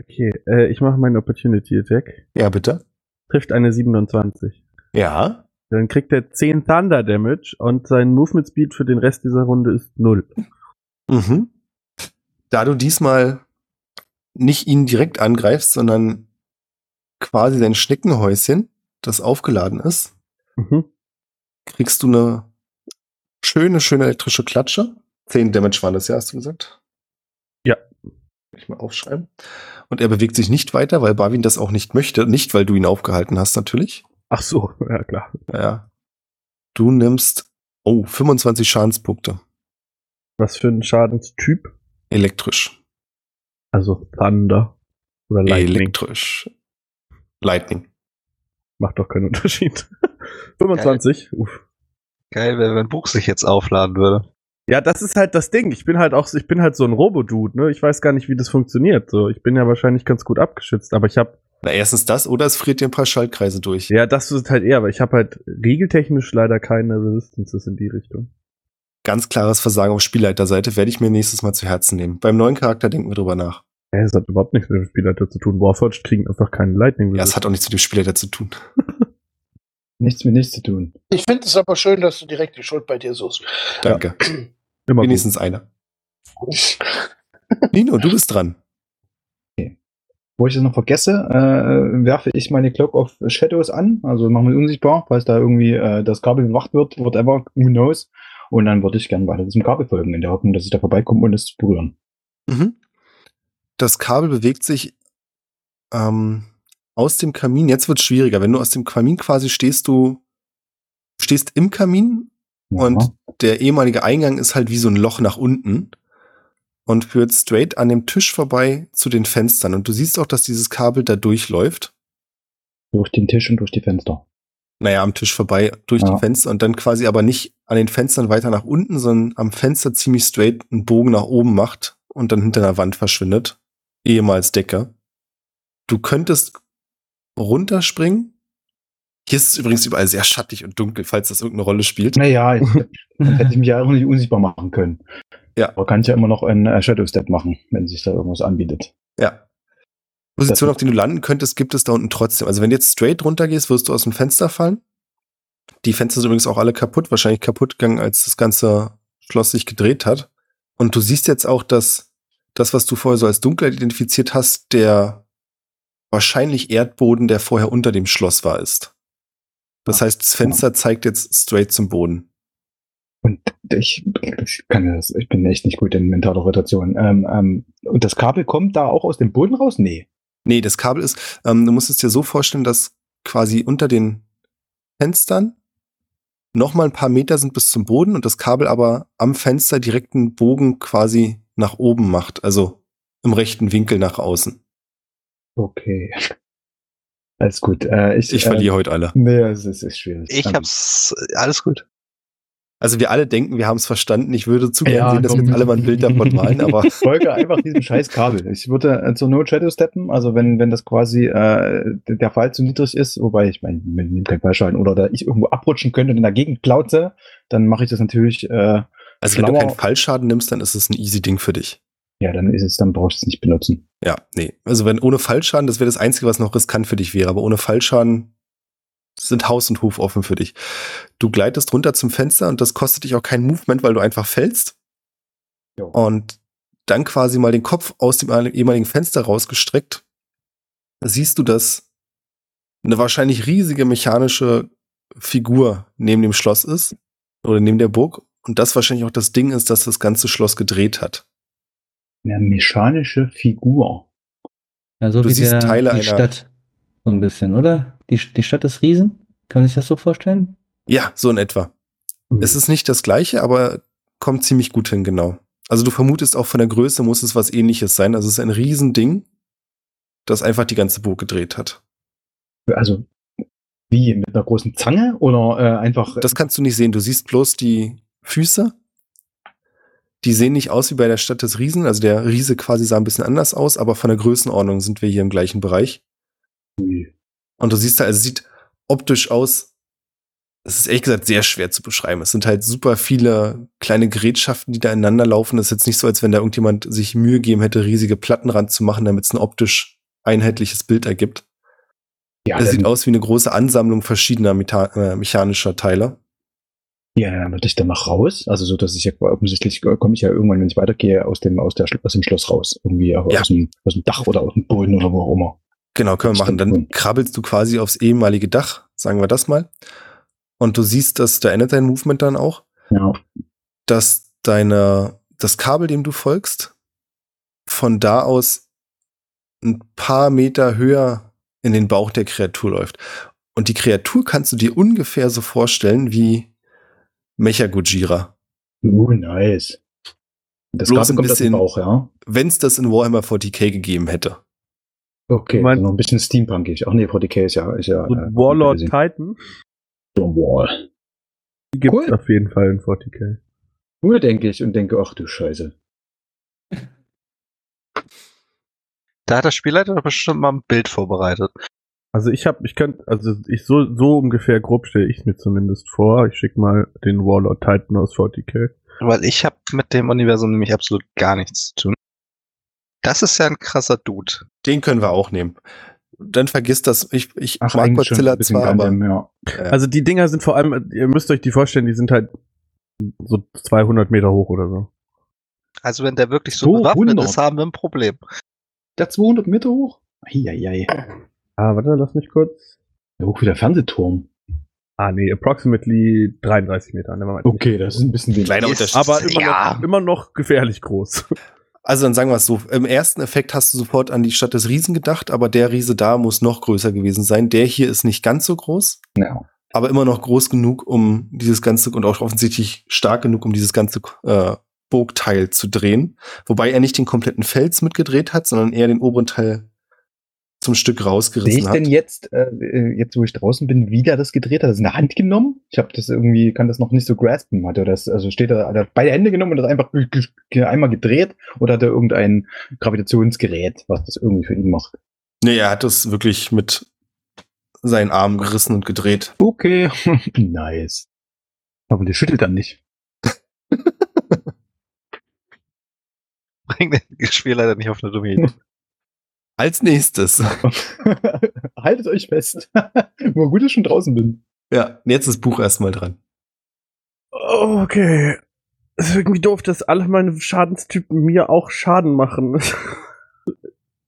Okay, ich mache meinen Opportunity-Attack. Ja, bitte. Trifft eine 27. Ja. Dann kriegt er 10 Thunder Damage und sein Movement Speed für den Rest dieser Runde ist 0. Mhm. Da du diesmal nicht ihn direkt angreifst, sondern quasi dein Schneckenhäuschen, das aufgeladen ist, kriegst du eine schöne elektrische Klatsche. 10 Damage waren das, ja, hast du gesagt? Ja. Ich mal aufschreiben. Und er bewegt sich nicht weiter, weil Barwin das auch nicht möchte. Nicht, weil du ihn aufgehalten hast, natürlich. Ach so, ja klar. Ja. Du nimmst 25 Schadenspunkte. Was für ein Schadenstyp? Elektrisch. Also Thunder oder Lightning. Elektrisch. Lightning. Macht doch keinen Unterschied. 25. Geil. Uff. Geil wäre, wenn Buch sich jetzt aufladen würde. Ja, das ist halt das Ding. Ich bin halt so ein Robo-Dude, ne? Ich weiß gar nicht, wie das funktioniert. So, ich bin ja wahrscheinlich ganz gut abgeschützt, aber ich habe... Na, erstens das, oder es friert dir ein paar Schaltkreise durch. Ja, das ist halt eher, aber ich habe halt regeltechnisch leider keine Resistances in die Richtung. Ganz klares Versagen auf Spielleiterseite werde ich mir nächstes Mal zu Herzen nehmen. Beim neuen Charakter denken wir drüber nach. Ja, es hat überhaupt nichts mit dem Spielleiter zu tun. Warforged kriegen einfach keine Lightning. Ja, es hat auch nichts mit dem Spielleiter zu tun. Nichts mit nichts zu tun. Ich finde es aber schön, dass du direkt die Schuld bei dir suchst. Danke. Ja. Immer wenigstens gut. Einer. Nino, du bist dran. Wo ich das noch vergesse, werfe ich meine Cloak of Shadows an, also machen wir unsichtbar, falls da irgendwie das Kabel gemacht wird, whatever, who knows. Und dann würde ich gerne weiter diesem Kabel folgen, in der Hoffnung, dass ich da vorbeikomme und es zu berühren. Mhm. Das Kabel bewegt sich aus dem Kamin. Jetzt wird es schwieriger. Wenn du aus dem Kamin quasi stehst, du stehst im Kamin, ja. Und der ehemalige Eingang ist halt wie so ein Loch nach unten. Und führt straight an dem Tisch vorbei zu den Fenstern. Und du siehst auch, dass dieses Kabel da durchläuft. Durch den Tisch und durch die Fenster. Naja, am Tisch vorbei, durch die Fenster. Und dann quasi aber nicht an den Fenstern weiter nach unten, sondern am Fenster ziemlich straight einen Bogen nach oben macht und dann hinter einer Wand verschwindet. Ehemals Decke. Du könntest runterspringen. Hier ist es übrigens überall sehr schattig und dunkel, falls das irgendeine Rolle spielt. Naja, hätte ich mich ja auch nicht unsichtbar machen können. Ja. Aber kann ich ja immer noch einen Shadow Step machen, wenn sich da irgendwas anbietet. Ja. Position, auf die du landen könntest, gibt es da unten trotzdem. Also wenn du jetzt straight runter gehst, wirst du aus dem Fenster fallen. Die Fenster sind übrigens auch alle kaputt, wahrscheinlich kaputt gegangen, als das ganze Schloss sich gedreht hat. Und du siehst jetzt auch, dass das, was du vorher so als Dunkelheit identifiziert hast, der wahrscheinlich Erdboden, der vorher unter dem Schloss war, ist. Das heißt, das Fenster zeigt jetzt straight zum Boden. Und ich bin echt nicht gut in mentaler Rotation. Und das Kabel kommt da auch aus dem Boden raus? Nee, das Kabel ist, du musst es dir so vorstellen, dass quasi unter den Fenstern nochmal ein paar Meter sind bis zum Boden und das Kabel aber am Fenster direkt einen Bogen quasi nach oben macht, also im rechten Winkel nach außen. Okay. Alles gut. Ich verliere heute alle. Nee, es ist schwierig. Ich hab's, alles gut. Also wir alle denken, wir haben es verstanden. Ich würde zugeben, dass wir jetzt alle mal ein Bild davon malen, aber... Ich folge einfach diesem scheiß Kabel. Ich würde zur Not Shadow steppen, also wenn das quasi der Fall zu niedrig ist, wobei ich meine, man nimmt keinen Fallschaden, oder da ich irgendwo abrutschen könnte und in der Gegend klaute, dann mache ich das natürlich... also wenn du keinen Fallschaden nimmst, dann ist es ein easy Ding für dich. Ja, dann brauchst du es nicht benutzen. Ja, nee. Also wenn ohne Fallschaden, das wäre das Einzige, was noch riskant für dich wäre, aber ohne Fallschaden... sind Haus und Hof offen für dich. Du gleitest runter zum Fenster und das kostet dich auch kein Movement, weil du einfach fällst. Jo. Und dann quasi mal den Kopf aus dem ehemaligen Fenster rausgestreckt, siehst du, dass eine wahrscheinlich riesige mechanische Figur neben dem Schloss ist oder neben der Burg und das wahrscheinlich auch das Ding ist, dass das ganze Schloss gedreht hat. Eine mechanische Figur. Ja, so du siehst Teile einer Stadt. So ein bisschen, oder? Die Stadt ist riesen? Kann man sich das so vorstellen? Ja, so in etwa. Mhm. Es ist nicht das Gleiche, aber kommt ziemlich gut hin, genau. Also du vermutest auch von der Größe muss es was Ähnliches sein. Also es ist ein Riesending, das einfach die ganze Burg gedreht hat. Also wie, mit einer großen Zange oder einfach... Das kannst du nicht sehen. Du siehst bloß die Füße. Die sehen nicht aus wie bei der Stadt des Riesen. Also der Riese quasi sah ein bisschen anders aus, aber von der Größenordnung sind wir hier im gleichen Bereich. Mhm. Und du siehst da, also es sieht optisch aus, es ist ehrlich gesagt sehr schwer zu beschreiben. Es sind halt super viele kleine Gerätschaften, die da ineinander laufen. Es ist jetzt nicht so, als wenn da irgendjemand sich Mühe gegeben hätte, riesige Platten ranzumachen, damit es ein optisch einheitliches Bild ergibt. Ja, das sieht aus wie eine große Ansammlung verschiedener mechanischer Teile. Ja, dann würde ich danach raus. Also so, dass ich ja offensichtlich komme ich ja irgendwann, wenn ich weitergehe, aus dem Schloss raus. Irgendwie ja. aus dem Dach oder aus dem Boden oder wo auch immer. Genau, können wir machen. Dann krabbelst du quasi aufs ehemalige Dach, sagen wir das mal. Und du siehst, dass da ändert dein Movement dann auch. Ja. Dass das Kabel, dem du folgst, von da aus ein paar Meter höher in den Bauch der Kreatur läuft. Und die Kreatur kannst du dir ungefähr so vorstellen wie Mecha-Gujira. Oh, nice. Das Bloß Kabel kommt aus dem Bauch, ja. Wenn es das in Warhammer 40k gegeben hätte. Okay, also noch ein bisschen steampunkig. Ach nee, 40k ist ja Warlord Titan. Stonewall. Gibt cool. Auf jeden Fall in 40k. Nur denke ich und denke, ach du Scheiße. Da hat der Spielleiter doch bestimmt mal ein Bild vorbereitet. Also so ungefähr grob stelle ich mir zumindest vor. Ich schicke mal den Warlord Titan aus 40k. Weil ich habe mit dem Universum nämlich absolut gar nichts zu tun. Das ist ja ein krasser Dude. Den können wir auch nehmen. Dann vergiss das. Ich mag Godzilla zwar, aber... Ja. Also die Dinger sind vor allem, ihr müsst euch die vorstellen, die sind halt so 200 Meter hoch oder so. Also wenn der wirklich so bewaffnet ist, haben wir ein Problem. Der 200 Meter hoch? Eieiei. Ah, warte, lass mich kurz. Hoch wie der Fernsehturm. Ah, nee, approximately 33 Meter. Okay, das ist ein bisschen wenig. Kleiner Unterschied. Aber immer noch gefährlich groß. Also dann sagen wir es so, im ersten Effekt hast du sofort an die Stadt des Riesen gedacht, aber der Riese da muss noch größer gewesen sein. Der hier ist nicht ganz so groß, no. Aber immer noch groß genug, um dieses ganze, und auch offensichtlich stark genug, um dieses ganze Burgteil zu drehen. Wobei er nicht den kompletten Fels mitgedreht hat, sondern eher den oberen Teil zum Stück rausgerissen hat. Sehe ich denn jetzt wo ich draußen bin, wie der das gedreht hat? Das ist eine Hand genommen? Ich habe das irgendwie, kann das noch nicht so graspen. Hat er das, also steht er, hat er beide Hände genommen und das einfach einmal gedreht? Oder hat er irgendein Gravitationsgerät, was das irgendwie für ihn macht? Nee, er hat das wirklich mit seinen Armen gerissen und gedreht. Okay, nice. Aber der schüttelt dann nicht. Bringt den Spiel leider nicht auf eine dumme Idee. Als nächstes. Haltet euch fest. Wo gut ich schon draußen bin. Ja, jetzt ist Buch erstmal dran. Okay. Es ist irgendwie doof, dass alle meine Schadenstypen mir auch Schaden machen.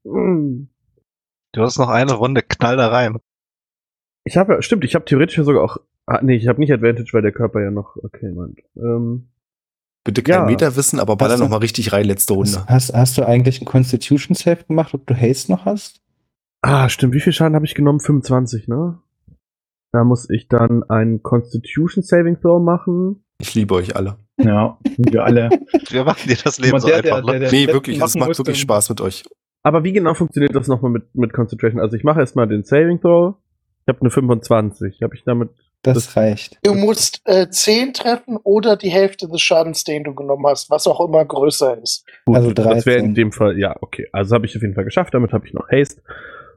Du hast noch eine Runde, knall da rein. Ich habe theoretisch sogar auch. Nee, ich habe nicht Advantage, weil der Körper ja noch. Okay, Mann. Bitte kein Meter wissen, aber baller noch mal richtig rein, letzte Runde. Hast du eigentlich einen Constitution Save gemacht, ob du Haste noch hast? Ah, stimmt. Wie viel Schaden habe ich genommen? 25, ne? Da muss ich dann einen Constitution Saving Throw machen. Ich liebe euch alle. Ja, wir alle. Wir machen dir das Leben so einfach. Nee, wirklich, es macht wirklich Spaß mit euch. Aber wie genau funktioniert das nochmal mit Concentration? Also ich mache erstmal den Saving Throw. Ich habe eine 25. Habe ich damit... Das reicht. Du musst 10 treffen oder die Hälfte des Schadens, den du genommen hast, was auch immer größer ist. Gut, also 13. Das wäre in dem Fall, ja, okay. Also habe ich auf jeden Fall geschafft, damit habe ich noch Haste.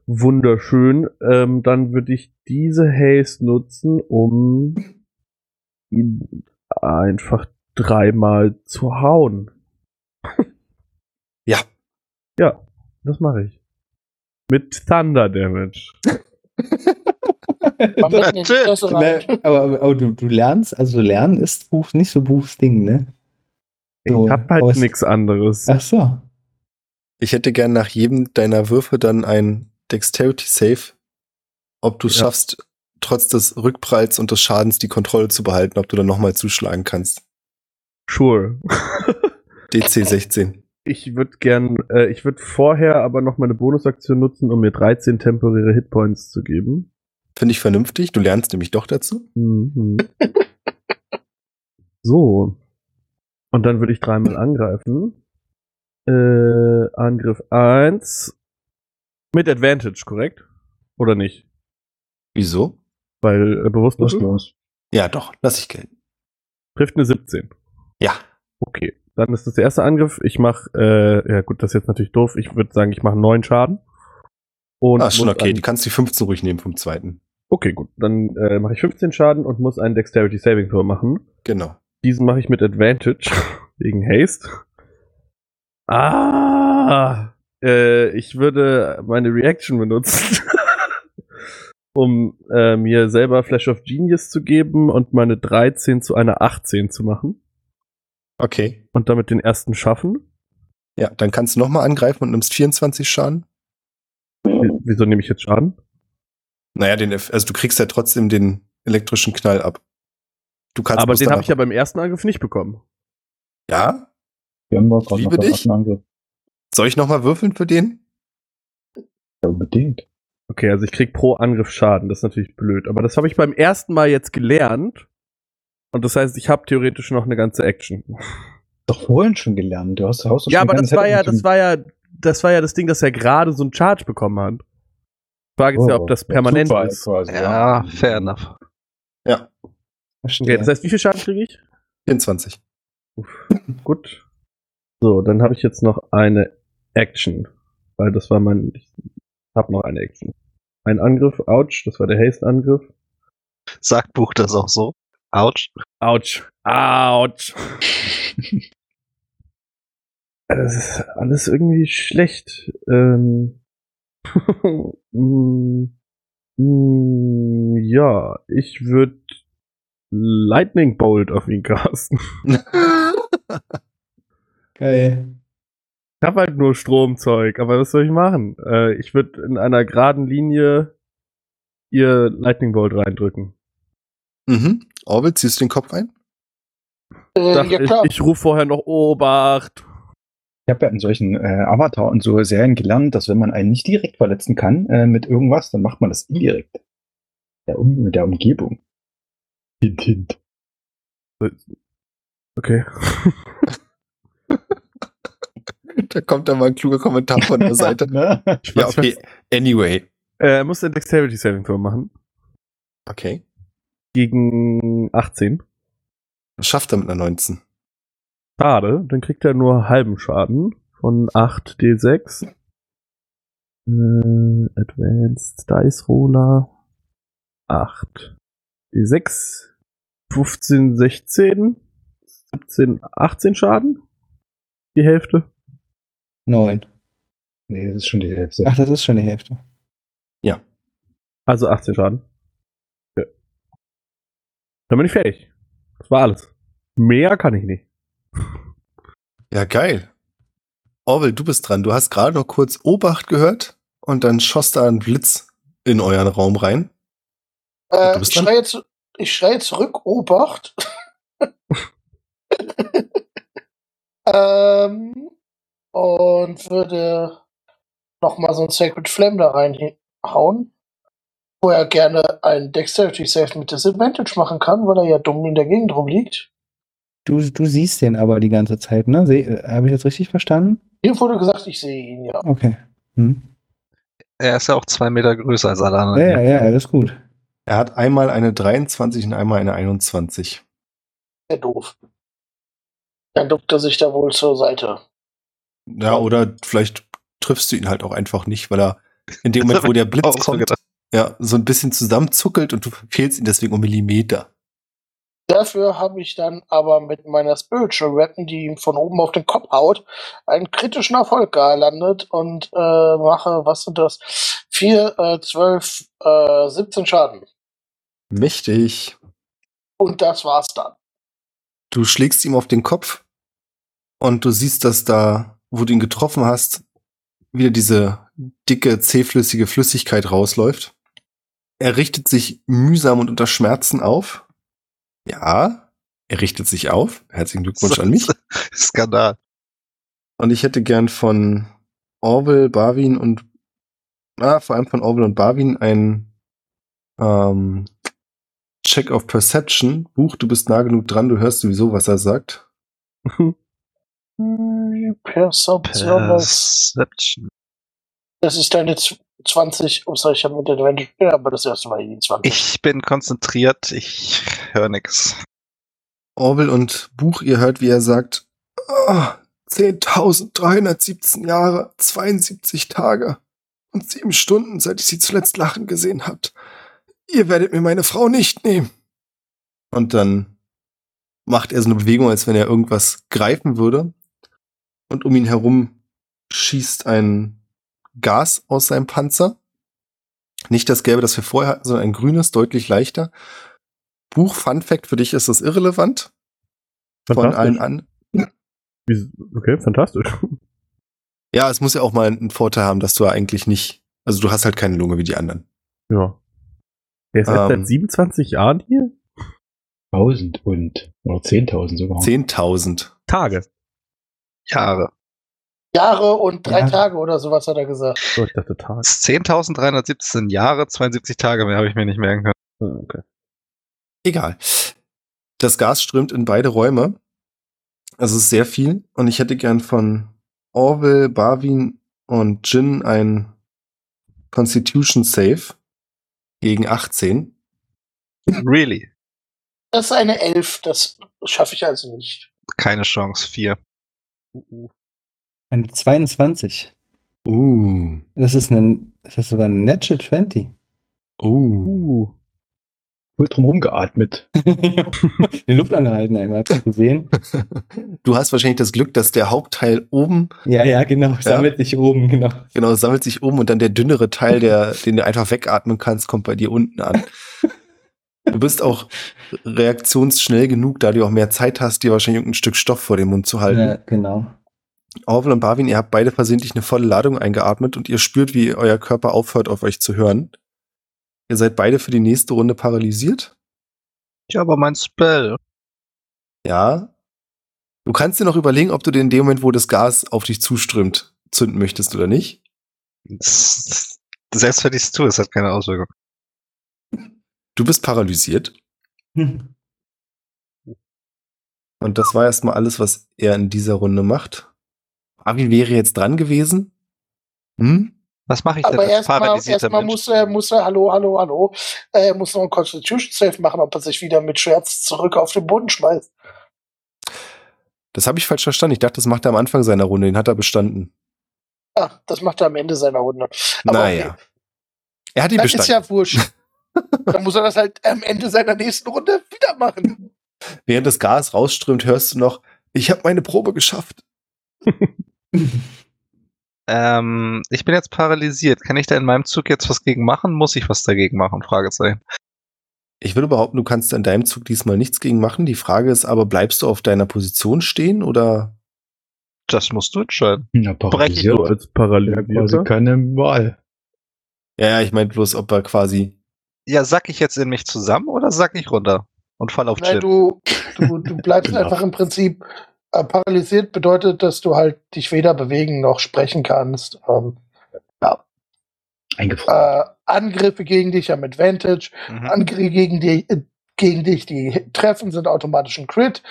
Wunderschön. Dann würde ich diese Haste nutzen, um ihn einfach 3-mal zu hauen. Ja. Ja, das mache ich. Mit Thunder Damage. Aber du lernst, also Lernen ist Buch nicht so Buchsding, ne? So, ich hab halt nichts anderes. Ach so. Ich hätte gern nach jedem deiner Würfe dann ein Dexterity Save, ob du es schaffst, trotz des Rückpralls und des Schadens die Kontrolle zu behalten, ob du dann nochmal zuschlagen kannst. Sure. DC 16. Ich würde gern, ich würde vorher aber noch meine Bonusaktion nutzen, um mir 13 temporäre Hitpoints zu geben. Finde ich vernünftig, du lernst nämlich doch dazu. Mhm. So. Und dann würde ich dreimal angreifen. Angriff 1. Mit Advantage, korrekt? Oder nicht? Wieso? Weil bewusstlos. Ja, doch, lass ich gelten. Trifft eine 17. Ja. Okay, dann ist das der erste Angriff. Ich mache, ja gut, das ist jetzt natürlich doof. Ich würde sagen, ich mache 9 Schaden. Und ist schon okay. Du kannst die 15 ruhig nehmen vom zweiten. Okay, gut. Dann mache ich 15 Schaden und muss einen Dexterity Saving Throw machen. Genau. Diesen mache ich mit Advantage, wegen Haste. Ich würde meine Reaction benutzen, um mir selber Flash of Genius zu geben und meine 13 zu einer 18 zu machen. Okay. Und damit den ersten schaffen. Ja, dann kannst du nochmal angreifen und nimmst 24 Schaden. Wieso nehme ich jetzt Schaden? Naja, also du kriegst ja trotzdem den elektrischen Knall ab. Du kannst aber den habe ich ja beim ersten Angriff nicht bekommen. Ja? Ich liebe dich. Soll ich nochmal würfeln für den? Ja, unbedingt. Okay, also ich krieg pro Angriff Schaden. Das ist natürlich blöd. Aber das habe ich beim ersten Mal jetzt gelernt. Und das heißt, ich habe theoretisch noch eine ganze Action. Doch vorhin schon gelernt. Du hast ja, aber das war ja das Ding, dass er gerade so einen Charge bekommen hat. Frage ist ja, ob das permanent ist. Quasi, ja, fair enough. Ja. Okay, das heißt, wie viel Schaden kriege ich? 24. Uff, gut. So, dann habe ich jetzt noch eine Action. Weil das war ich habe noch eine Action. Ein Angriff, ouch, das war der Haste-Angriff. Sagt Buch das auch so? Ouch. Ouch. Ouch. Das ist alles irgendwie schlecht. Ja, ich würde Lightning Bolt auf ihn casten. Geil. Ich hab halt nur Stromzeug, aber was soll ich machen? Ich würde in einer geraden Linie ihr Lightning Bolt reindrücken. Mhm. Orwell, ziehst du den Kopf ein? Ja, klar. Ich rufe vorher noch Obacht. Ich habe ja in solchen Avatar- und so Serien gelernt, dass wenn man einen nicht direkt verletzen kann mit irgendwas, dann macht man das indirekt. Mit der Umgebung. Hint, hint. Okay. Da kommt dann mal ein kluger Kommentar von der Seite. Ja, okay. Anyway. Er muss ein Dexterity Saving Throw machen. Okay. Gegen 18. Das schafft er mit einer 19. Schade, dann kriegt er nur halben Schaden von 8d6. Advanced Dice Roller 8d6 15, 16 17, 18 Schaden. Die Hälfte. 9. Nee, das ist schon die Hälfte. Ach, das ist schon die Hälfte. Ja. Also 18 Schaden. Ja. Dann bin ich fertig. Das war alles. Mehr kann ich nicht. Ja, geil. Orwell, du bist dran. Du hast gerade noch kurz Obacht gehört und dann schoss da ein Blitz in euren Raum rein. Ich schreie zurück, Obacht. Und würde nochmal so ein Sacred Flame da reinhauen, wo er gerne einen Dexterity Save mit Disadvantage machen kann, weil er ja dumm in der Gegend rumliegt. Du siehst den aber die ganze Zeit, ne? Habe ich das richtig verstanden? Hier wurde gesagt, ich sehe ihn, ja. Okay. Hm. Er ist ja auch 2 Meter größer als alle anderen. Ja, alles gut. Er hat einmal eine 23 und einmal eine 21. Sehr doof. Dann duckt er sich da wohl zur Seite. Ja, oder vielleicht triffst du ihn halt auch einfach nicht, weil er in dem Moment, wo der Blitz kommt, ja, so ein bisschen zusammenzuckelt und du verfehlst ihn deswegen um Millimeter. Dafür habe ich dann aber mit meiner Spiritual Weapon, die ihm von oben auf den Kopf haut, einen kritischen Erfolg gelandet und mache, was sind das? 4, 12, 17 Schaden. Mächtig. Und das war's dann. Du schlägst ihm auf den Kopf und du siehst, dass da, wo du ihn getroffen hast, wieder diese dicke, zähflüssige Flüssigkeit rausläuft. Er richtet sich mühsam und unter Schmerzen auf. Ja, er richtet sich auf. Herzlichen Glückwunsch an mich. Skandal. Und ich hätte gern von Orwell, Barwin und vor allem von Orwell und Barwin ein Check of Perception. Buch, du bist nah genug dran, du hörst sowieso, was er sagt. Perception. Das ist deine 20. Oh, sorry, ich habe mit Adventure, aber das erste Mal die 20. Ich bin konzentriert, ich höre nichts. Orwell und Buch, ihr hört, wie er sagt, 10.317 Jahre, 72 Tage und 7 Stunden, seit ich sie zuletzt lachen gesehen habt. Ihr werdet mir meine Frau nicht nehmen. Und dann macht er so eine Bewegung, als wenn er irgendwas greifen würde. Und um ihn herum schießt ein Gas aus seinem Panzer. Nicht das Gelbe, das wir vorher hatten, sondern ein grünes, deutlich leichter. Buch, Fun Fact, für dich ist das irrelevant. Von allen an. Okay, fantastisch. Ja, es muss ja auch mal einen Vorteil haben, dass du ja eigentlich nicht, also du hast halt keine Lunge wie die anderen. Ja. Der ist jetzt seit 27 Jahren hier? 1000 und, oder 10.000 sogar. 10.000. Tage. Jahre und 3 Tage oder sowas hat er gesagt. So, ich dachte Tage. 10.317 Jahre, 72 Tage, mehr habe ich mir nicht merken können. Oh, okay. Egal. Das Gas strömt in beide Räume. Also es ist sehr viel. Und ich hätte gern von Orwell, Barwin und Jin ein Constitution Save gegen 18. Really? Das ist eine 11. Das schaffe ich also nicht. Keine Chance. 4. Eine 22. Das ist sogar eine Natural 20. Wohl drum rumgeatmet. Die Luft angehalten, einmal habt ihr gesehen. Du hast wahrscheinlich das Glück, dass der Hauptteil oben. Ja, genau. Sammelt sich oben, genau. Genau, sammelt sich oben und dann der dünnere Teil, den du einfach wegatmen kannst, kommt bei dir unten an. Du bist auch reaktionsschnell genug, da du auch mehr Zeit hast, dir wahrscheinlich irgendein Stück Stoff vor den Mund zu halten. Ja, genau. Orwell und Barwin, ihr habt beide versehentlich eine volle Ladung eingeatmet und ihr spürt, wie euer Körper aufhört, auf euch zu hören. Ihr seid beide für die nächste Runde paralysiert. Ich habe mein Spell. Ja. Du kannst dir noch überlegen, ob du dir in dem Moment, wo das Gas auf dich zuströmt, zünden möchtest oder nicht. Selbst wenn ich es tue, es hat keine Auswirkung. Du bist paralysiert. Und das war erstmal alles, was er in dieser Runde macht. Abi wäre jetzt dran gewesen. Was mache ich denn als paralysierter Mensch? Aber erstmal muss er, hallo, er muss noch einen Constitution Save machen, ob er sich wieder mit Scherz zurück auf den Boden schmeißt. Das habe ich falsch verstanden. Ich dachte, das macht er am Anfang seiner Runde. Den hat er bestanden. Ah, das macht er am Ende seiner Runde. Aber naja. Okay. Er hat ihn bestanden. Das ist ja wurscht. Dann muss er das halt am Ende seiner nächsten Runde wieder machen. Während das Gas rausströmt, hörst du noch, ich habe meine Probe geschafft. Ich bin jetzt paralysiert. Kann ich da in meinem Zug jetzt was gegen machen? Muss ich was dagegen machen? Fragezeichen. Ich würde behaupten, du kannst in deinem Zug diesmal nichts gegen machen. Die Frage ist aber, bleibst du auf deiner Position stehen oder? Das musst du entscheiden. Ja, paralysiert als Paralysierter. Also keine Wahl. Ja, ich meine bloß, ob er quasi. Ja, sack ich jetzt in mich zusammen oder sack ich runter und fall auf Jin? Nein, du bleibst genau. Einfach im Prinzip. Paralysiert bedeutet, dass du halt dich weder bewegen noch sprechen kannst. Ja. Eingefroren. Angriffe gegen dich haben Advantage. Angriffe gegen dich, die treffen, sind automatisch ein Crit.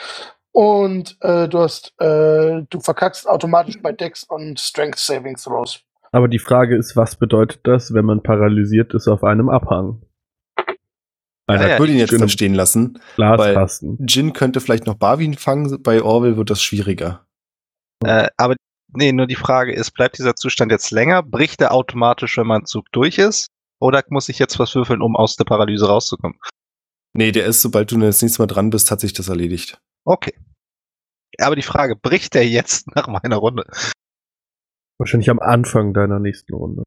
Und du verkackst automatisch bei Dex und Strength Savings Throws. Aber die Frage ist, was bedeutet das, wenn man paralysiert ist auf einem Abhang? Ich würde ihn jetzt dann stehen lassen, weil Jin könnte vielleicht noch Barwin fangen, bei Orwell wird das schwieriger. Aber nee, nur die Frage ist, bleibt dieser Zustand jetzt länger, bricht er automatisch, wenn mein Zug durch ist, oder muss ich jetzt was würfeln, um aus der Paralyse rauszukommen? Nee, der ist, sobald du das nächste Mal dran bist, hat sich das erledigt. Okay. Aber die Frage, bricht der jetzt nach meiner Runde? Wahrscheinlich am Anfang deiner nächsten Runde.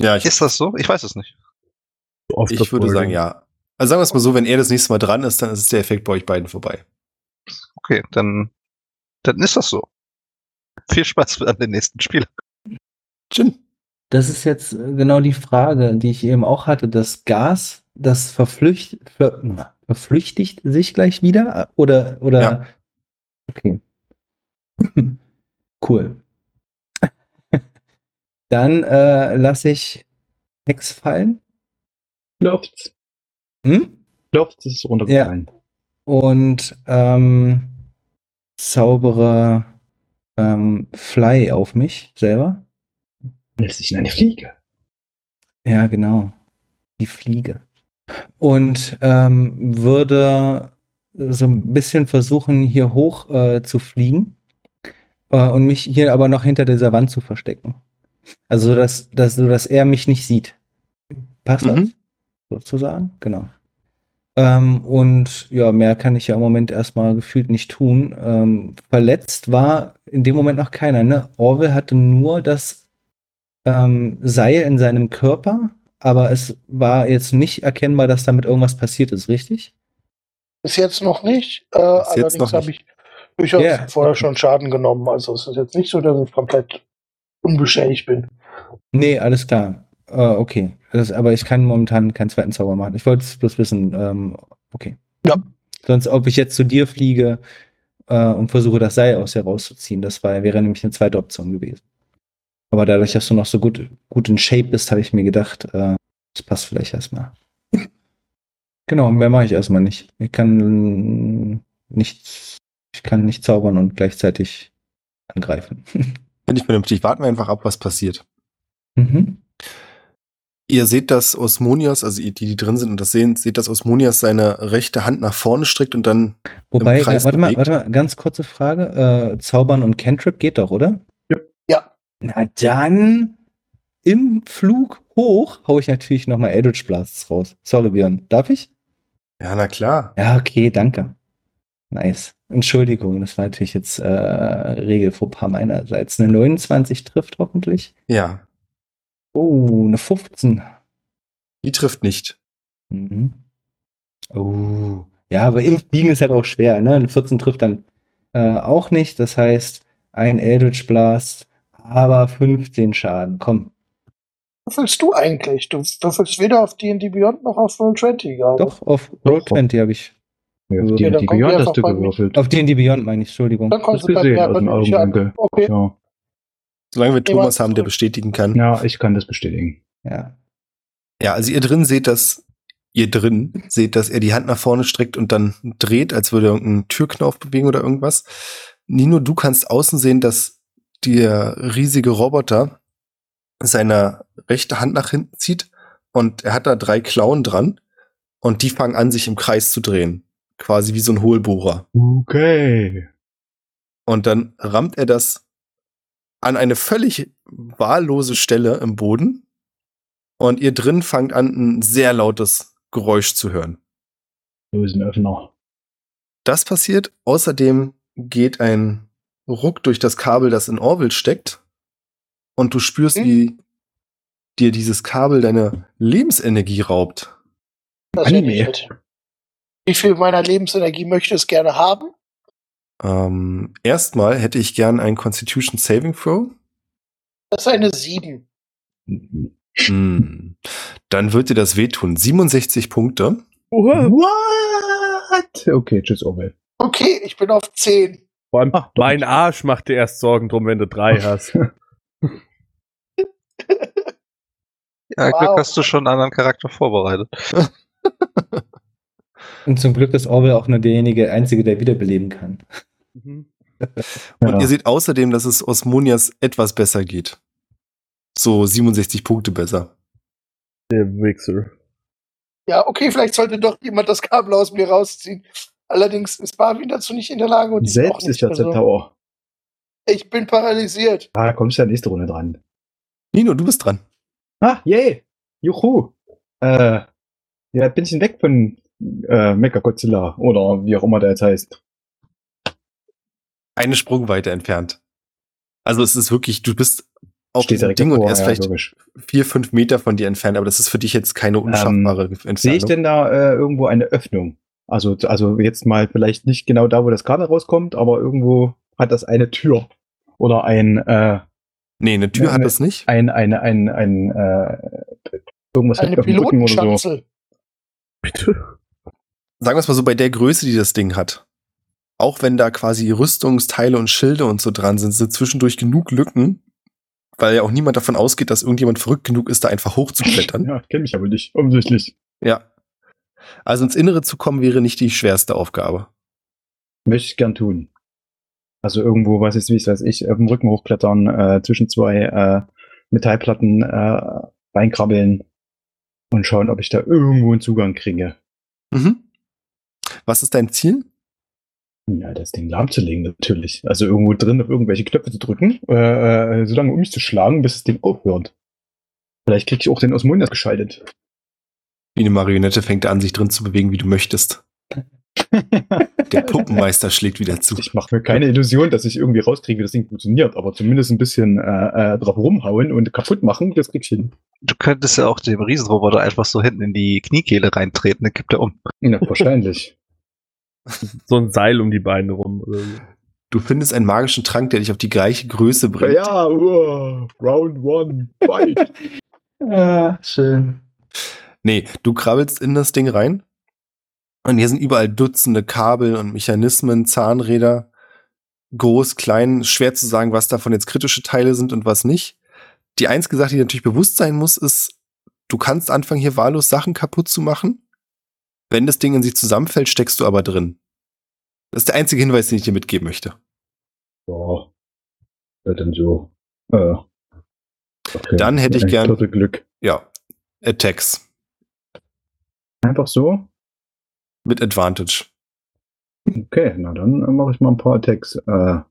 Ja, ist das so? Ich weiß es nicht. Ich würde sagen, ja. Also sagen wir es mal so, wenn er das nächste Mal dran ist, dann ist der Effekt bei euch beiden vorbei. Okay, dann ist das so. Viel Spaß an den nächsten Spielen. Jin. Das ist jetzt genau die Frage, die ich eben auch hatte. Das Gas, das verflüchtigt sich gleich wieder? Oder? Ja. Okay. Cool. Dann lasse ich Hex fallen. Klopft. Klopft, ist runtergefallen. Ja. Und zaubere Fly auf mich selber. Lässt sich in eine Fliege. Ja, genau. Die Fliege. Und würde so ein bisschen versuchen, hier hoch zu fliegen und mich hier aber noch hinter dieser Wand zu verstecken. Also, dass er mich nicht sieht. Passt das? Sozusagen? Genau. Und ja, mehr kann ich ja im Moment erstmal gefühlt nicht tun. Verletzt war in dem Moment noch keiner, ne? Orwell hatte nur das Seil in seinem Körper, aber es war jetzt nicht erkennbar, dass damit irgendwas passiert ist, richtig? Bis jetzt noch nicht. Allerdings habe ich durchaus vorher schon Schaden genommen. Also es ist jetzt nicht so, dass ich komplett unbeschädigt bin. Nee, alles klar. Okay. Aber ich kann momentan keinen zweiten Zauber machen. Ich wollte es bloß wissen. Okay. Ja. Sonst, ob ich jetzt zu dir fliege und versuche, das Seil aus dir rauszuziehen, wäre nämlich eine zweite Option gewesen. Aber dadurch, dass du noch so gut in Shape bist, habe ich mir gedacht, das passt vielleicht erstmal. Genau, mehr mache ich erstmal nicht. Ich kann nicht zaubern und gleichzeitig angreifen. Finde ich vernünftig. Warten wir einfach ab, was passiert. Ihr seht, dass Osmonias, also die drin sind und das sehen, seht, dass Osmonias seine rechte Hand nach vorne streckt und dann im Kreis warte mal, ganz kurze Frage. Zaubern und Cantrip geht doch, oder? Ja. Na dann im Flug hoch hau ich natürlich nochmal Eldritch Blasts raus. Sorry, Björn. Darf ich? Ja, na klar. Ja, okay, danke. Nice. Entschuldigung, das war natürlich jetzt Regelfauxpas meinerseits. Eine 29 trifft hoffentlich. Ja. Oh, eine 15. Die trifft nicht. Oh. Ja, aber im Fliegen ist halt auch schwer, ne? Eine 14 trifft dann auch nicht. Das heißt, ein Eldritch Blast, aber 15 Schaden. Komm. Was willst du eigentlich? Du würfelst weder auf D&D Beyond noch auf Roll20, glaube ich. Doch, auf Roll20 habe ich. Ja, auf D&D Beyond hast du gewürfelt. Auf D&D Beyond meine ich, Entschuldigung. Dann kommst du gesehen aus dem Augenwinkel. Okay. Ja. Solange wir Thomas haben, der bestätigen kann. Ja, ich kann das bestätigen. Ja. Ja, also ihr drin seht, dass er die Hand nach vorne streckt und dann dreht, als würde er irgendeinen Türknauf bewegen oder irgendwas. Nino, du kannst außen sehen, dass der riesige Roboter seine rechte Hand nach hinten zieht und er hat da 3 Klauen dran und die fangen an, sich im Kreis zu drehen. Quasi wie so ein Hohlbohrer. Okay. Und dann rammt er das an eine völlig wahllose Stelle im Boden und ihr drin fangt an, ein sehr lautes Geräusch zu hören. Öffner. Das passiert. Außerdem geht ein Ruck durch das Kabel, das in Orwell steckt. Und du spürst, wie dir dieses Kabel deine Lebensenergie raubt. Das Anime. Wie viel meiner Lebensenergie möchtest du gerne haben? Erstmal hätte ich gern einen Constitution Saving Throw. Das ist eine 7. Dann wird dir das wehtun. 67 Punkte. What? Okay, tschüss, Orwell. Okay, ich bin auf 10. Vor allem, mein Arsch macht dir erst Sorgen drum, wenn du 3 hast. Ja, wow. Glück hast du schon einen anderen Charakter vorbereitet. Und zum Glück ist Orwell auch nur derjenige Einzige, der wiederbeleben kann. Und ihr seht außerdem, dass es Osmonias etwas besser geht. So 67 Punkte besser. Der Wichser. Ja, okay, vielleicht sollte doch jemand das Kabel aus mir rausziehen. Allerdings ist Barwin dazu nicht in der Lage. Und Selbstsicher zur Tower. Ich bin paralysiert. Ah, da kommst du ja nächste Runde dran. Nino, du bist dran. Ah, yay. Juhu. Ja, bin ich weg von Mecha-Gujira oder wie auch immer der jetzt heißt. Eine Sprungweite entfernt. Also es ist wirklich, du bist auf dem Ding und erst vielleicht 4-5 Meter von dir entfernt, aber das ist für dich jetzt keine unschaffbare Entfernung. Sehe ich denn da irgendwo eine Öffnung? Also jetzt mal vielleicht nicht genau da, wo das Kabel rauskommt, aber irgendwo hat das eine Tür oder ein nee, eine Tür hat das nicht. Irgendwas eine Pilotenschanzel. So. Bitte? Sagen wir es mal so, bei der Größe, die das Ding hat, auch wenn da quasi Rüstungsteile und Schilde und so dran sind, sind zwischendurch genug Lücken, weil ja auch niemand davon ausgeht, dass irgendjemand verrückt genug ist, da einfach hochzuklettern. Ja, kenne ich aber nicht, offensichtlich. Ja. Also ins Innere zu kommen wäre nicht die schwerste Aufgabe. Möchte ich gern tun. Also irgendwo, weiß ich, auf dem Rücken hochklettern, zwischen zwei Metallplatten reinkrabbeln und schauen, ob ich da irgendwo einen Zugang kriege. Mhm. Was ist dein Ziel? Ja, das Ding lahmzulegen natürlich. Also irgendwo drin auf irgendwelche Knöpfe zu drücken, so lange um mich zu schlagen, bis das Ding aufhört. Vielleicht kriege ich auch den Osmonias geschaltet. Wie eine Marionette fängt an, sich drin zu bewegen, wie du möchtest. Der Puppenmeister schlägt wieder zu. Ich mache mir keine Illusion, dass ich irgendwie rauskriege, wie das Ding funktioniert, aber zumindest ein bisschen drauf rumhauen und kaputt machen, das krieg ich hin. Du könntest ja auch dem Riesenroboter einfach so hinten in die Kniekehle reintreten, dann kippt er um. Ja, wahrscheinlich. So ein Seil um die Beine rum. Oder so. Du findest einen magischen Trank, der dich auf die gleiche Größe bringt. Ja, round 1, fight. Ja, schön. Nee, du krabbelst in das Ding rein und hier sind überall Dutzende Kabel und Mechanismen, Zahnräder, groß, klein, schwer zu sagen, was davon jetzt kritische Teile sind und was nicht. Die einzige Sache, die natürlich bewusst sein muss, ist, du kannst anfangen, hier wahllos Sachen kaputt zu machen. Wenn das Ding in sich zusammenfällt, steckst du aber drin. Das ist der einzige Hinweis, den ich dir mitgeben möchte. Boah. Ja, dann so. Okay. Dann hätte ich gern Glück. Ja. Attacks. Einfach so? Mit Advantage. Okay, na dann mache ich mal ein paar Attacks. Sagen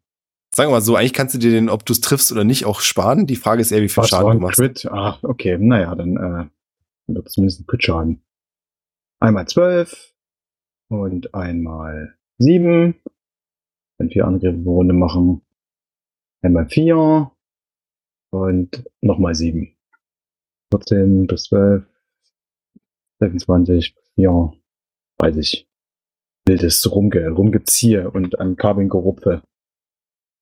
wir mal so, eigentlich kannst du dir den, ob du es triffst oder nicht, auch sparen. Die Frage ist eher, wie viel Schaden du machst. Crit? Ah, okay, naja, dann wird es zumindest ein Crit-Schaden. Einmal 12 und einmal 7. Dann 4 Angriffe pro Runde machen. Einmal 4 und nochmal 7. 14 bis 12, 26, 4, 30. Wildes Rumgeziehe und an Kabeln gerupfe.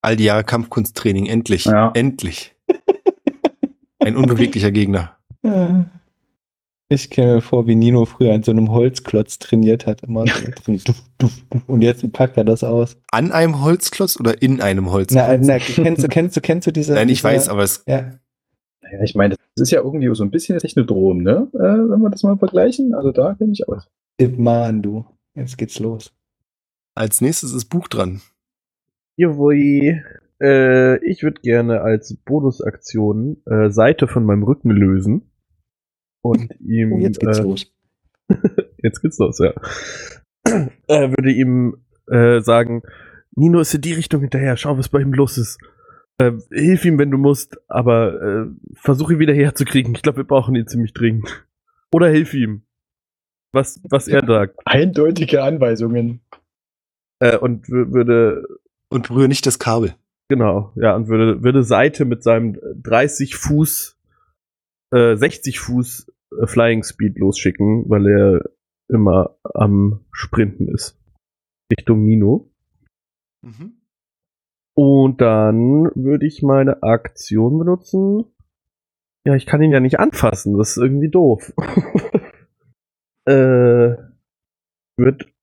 All die Jahre Kampfkunsttraining, endlich. Ja. Endlich. Ein unbeweglicher Gegner. Ja. Ich kenne mir vor, wie Nino früher an so einem Holzklotz trainiert hat. Immer so und jetzt packt er das aus. An einem Holzklotz oder in einem Holzklotz? Na, kennst du diese... Nein, ich weiß, aber es... Ja. Naja, ich meine, das ist ja irgendwie so ein bisschen Technodrom, ne? Wenn wir das mal vergleichen. Also da kenne ich aus. Mann, du. Jetzt geht's los. Als nächstes ist Buch dran. Jawoi. Ich würde gerne als Bonusaktion Seite von meinem Rücken lösen. Und ihm. Jetzt geht's los. Jetzt geht's los, ja. Würde ihm sagen: Nino ist in die Richtung hinterher, schau, was bei ihm los ist. Hilf ihm, wenn du musst, aber versuche ihn wieder herzukriegen. Ich glaube, wir brauchen ihn ziemlich dringend. Oder hilf ihm. Was er sagt. Eindeutige Anweisungen. Und würde. Und berühre nicht das Kabel. Genau, ja, und würde Seite mit seinem 60 Fuß Flying Speed losschicken, weil er immer am Sprinten ist. Richtung Nino. Mhm. Und dann würde ich meine Aktion benutzen. Ja, ich kann ihn ja nicht anfassen, das ist irgendwie doof. Wird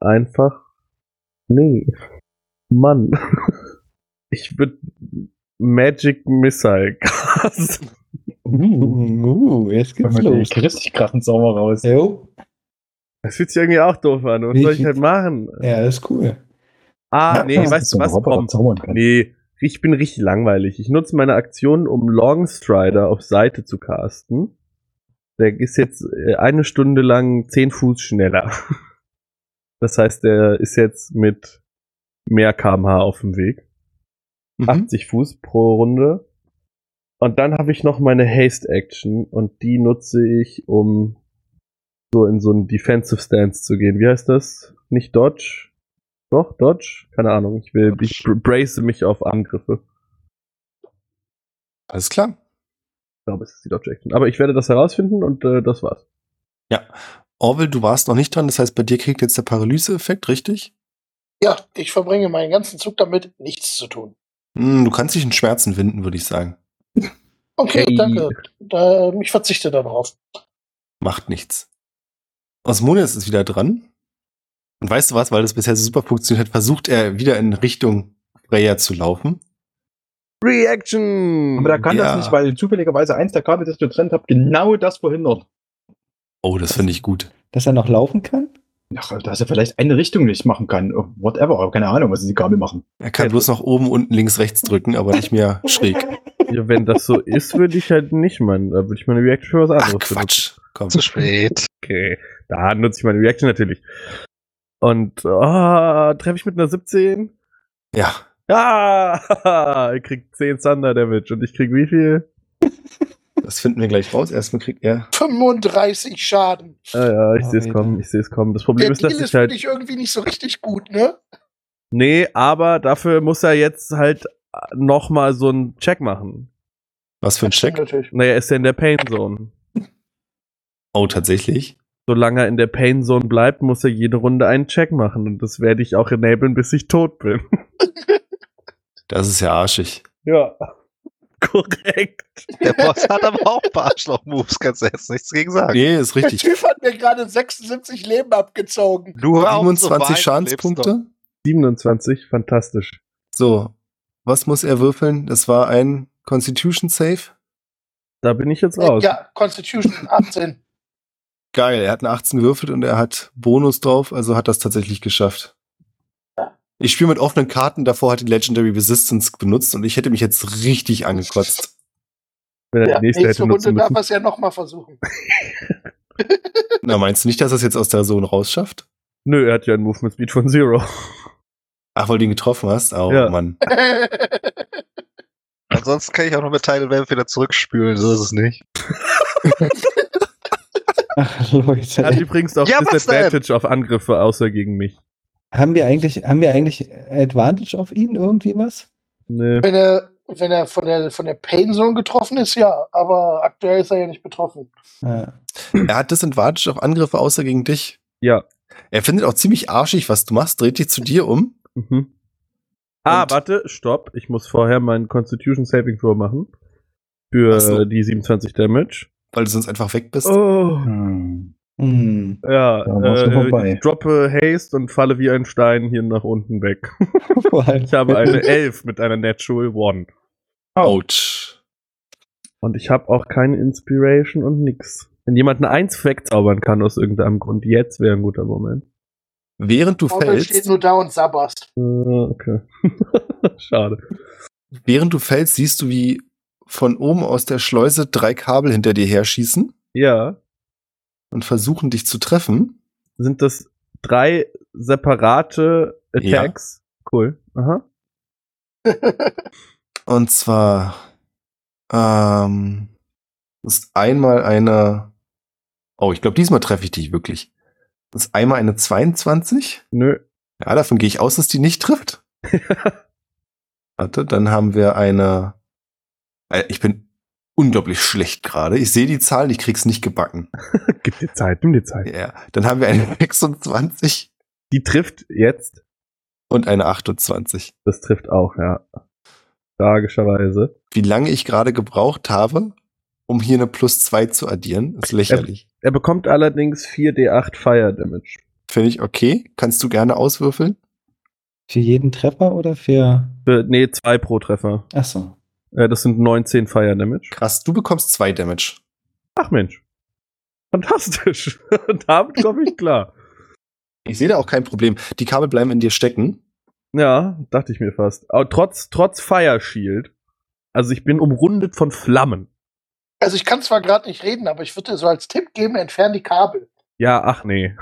einfach... Nee. Mann. Ich würde Magic Missile casten. Jetzt geht's los. Richtig krassen Sommer raus. Jo. Das fühlt sich irgendwie auch doof an. Was soll ich halt machen? Ja, das ist cool. Ah, nee, weißt du was? Komm. Nee, ich bin richtig langweilig. Ich nutze meine Aktion, um Longstrider auf Seite zu casten. Der ist jetzt eine Stunde lang 10 Fuß schneller. Das heißt, der ist jetzt mit mehr km/h auf dem Weg. 80 Fuß pro Runde. Und dann habe ich noch meine Haste-Action und die nutze ich, um so in so einen Defensive Stance zu gehen. Wie heißt das? Nicht Dodge? Doch, Dodge? Keine Ahnung. Ich brace mich auf Angriffe. Alles klar. Ich glaube, es ist die Dodge-Action. Aber ich werde das herausfinden und das war's. Ja. Orwell, du warst noch nicht dran. Das heißt, bei dir kriegt jetzt der Paralyse-Effekt, richtig? Ja, ich verbringe meinen ganzen Zug damit, nichts zu tun. Du kannst dich in Schmerzen winden, würde ich sagen. Okay, hey. Danke. Ich verzichte darauf. Macht nichts. Osmonias ist wieder dran. Und weißt du was, weil das bisher so super funktioniert hat, versucht er wieder in Richtung Freya zu laufen. Reaction! Aber da kann das nicht, weil zufälligerweise eins der Kabel, das ich getrennt habe, genau das verhindert. Oh, das finde ich gut. Dass er noch laufen kann? Ja, dass er vielleicht eine Richtung nicht machen kann. Whatever, aber keine Ahnung, was die Kabel machen. Er kann bloß nach oben, unten, links, rechts drücken, aber nicht mehr schräg. Ja, wenn das so ist, würde ich halt nicht machen. Da würde ich meine Reaction für was anderes nutzen. Quatsch, komm. Zu spät. Okay, da nutze ich meine Reaction natürlich. Und treffe ich mit einer 17? Ja. Ah, er kriegt 10 Thunder Damage und ich krieg wie viel? Das finden wir gleich raus. Erstmal kriegt er 35 Schaden. Ah ja, ich sehe es kommen, Das Problem ist, dass ich halt... Der Deal ist irgendwie nicht so richtig gut, ne? Nee, aber dafür muss er jetzt halt nochmal so einen Check machen. Was für ein Check? Naja, ist er in der Pain Zone. Oh, tatsächlich? Solange er in der Pain Zone bleibt, muss er jede Runde einen Check machen. Und das werde ich auch enablen, bis ich tot bin. Das ist ja arschig. Ja, korrekt. Der Boss hat aber auch ein paar Arschloch-Moves, kannst du jetzt nichts gegen sagen. Nee, ist richtig. Der Typ hat mir gerade 76 Leben abgezogen. Du hast 27 Schadenspunkte? 27, fantastisch. So, was muss er würfeln? Das war ein Constitution-Save? Da bin ich jetzt raus. Ja, Constitution 18. Geil, er hat eine 18 gewürfelt und er hat Bonus drauf, also hat das tatsächlich geschafft. Ich spiele mit offenen Karten, davor hat die Legendary Resistance benutzt und ich hätte mich jetzt richtig angekotzt. Wenn er die nächste Runde darf er es ja nochmal versuchen. Na, meinst du nicht, dass er es jetzt aus der Zone rausschafft? Nö, er hat ja einen Movement Speed von 0. Ach, weil du ihn getroffen hast? Oh, ja. Mann. Ansonsten kann ich auch noch mit Tidal Wave wieder zurückspülen, so ist es nicht. Ach, Leute. Er hat übrigens auch Disadvantage auf Angriffe, außer gegen mich. Haben wir eigentlich Advantage auf ihn, irgendwie was? Nee. Wenn er von der Pain Zone getroffen ist, ja, aber aktuell ist er ja nicht betroffen. Ja. Er hat Disadvantage auf Angriffe außer gegen dich. Ja. Er findet auch ziemlich arschig, was du machst, dreht dich zu dir um. Mhm. Ah, warte, stopp. Ich muss vorher meinen Constitution Saving Throw machen. Für die 27 Damage. Weil du sonst einfach weg bist. Oh. Hm. Ja, ich droppe Haste und falle wie ein Stein hier nach unten weg. Ich habe eine 11 mit einer Natural 1. Ouch. Und ich habe auch keine Inspiration und nix. Wenn jemand eine 1 wegzaubern kann aus irgendeinem Grund, jetzt wäre ein guter Moment. Während du fällst... steht nur da und sabberst. Okay. Schade. Während du fällst, siehst du, wie von oben aus der Schleuse 3 Kabel hinter dir herschießen. Ja. Und versuchen, dich zu treffen. Sind das 3 separate Attacks? Ja. Cool. Aha. Und zwar ist einmal eine... Oh, ich glaube, diesmal treffe ich dich wirklich. Ist einmal eine 22? Nö. Ja, davon gehe ich aus, dass die nicht trifft. Warte, dann haben wir eine... Ich bin... unglaublich schlecht gerade. Ich sehe die Zahlen, ich krieg's nicht gebacken. Gib dir Zeit, nimm dir Zeit. Ja, yeah. Dann haben wir eine 26. Die trifft jetzt. Und eine 28. Das trifft auch, ja. Tragischerweise. Wie lange ich gerade gebraucht habe, um hier eine +2 zu addieren, ist lächerlich. Er bekommt allerdings 4d8 Fire Damage. Finde ich okay. Kannst du gerne auswürfeln? Für jeden Treffer oder für... Nee, 2 pro Treffer. Ach so. Das sind 19 Fire Damage. Krass, du bekommst 2 Damage. Ach Mensch. Fantastisch. Damit komme ich klar. Ich sehe da auch kein Problem. Die Kabel bleiben in dir stecken. Ja, dachte ich mir fast. Aber trotz Fire Shield. Also ich bin umrundet von Flammen. Also ich kann zwar gerade nicht reden, aber ich würde dir so als Tipp geben, entferne die Kabel. Ja, ach nee.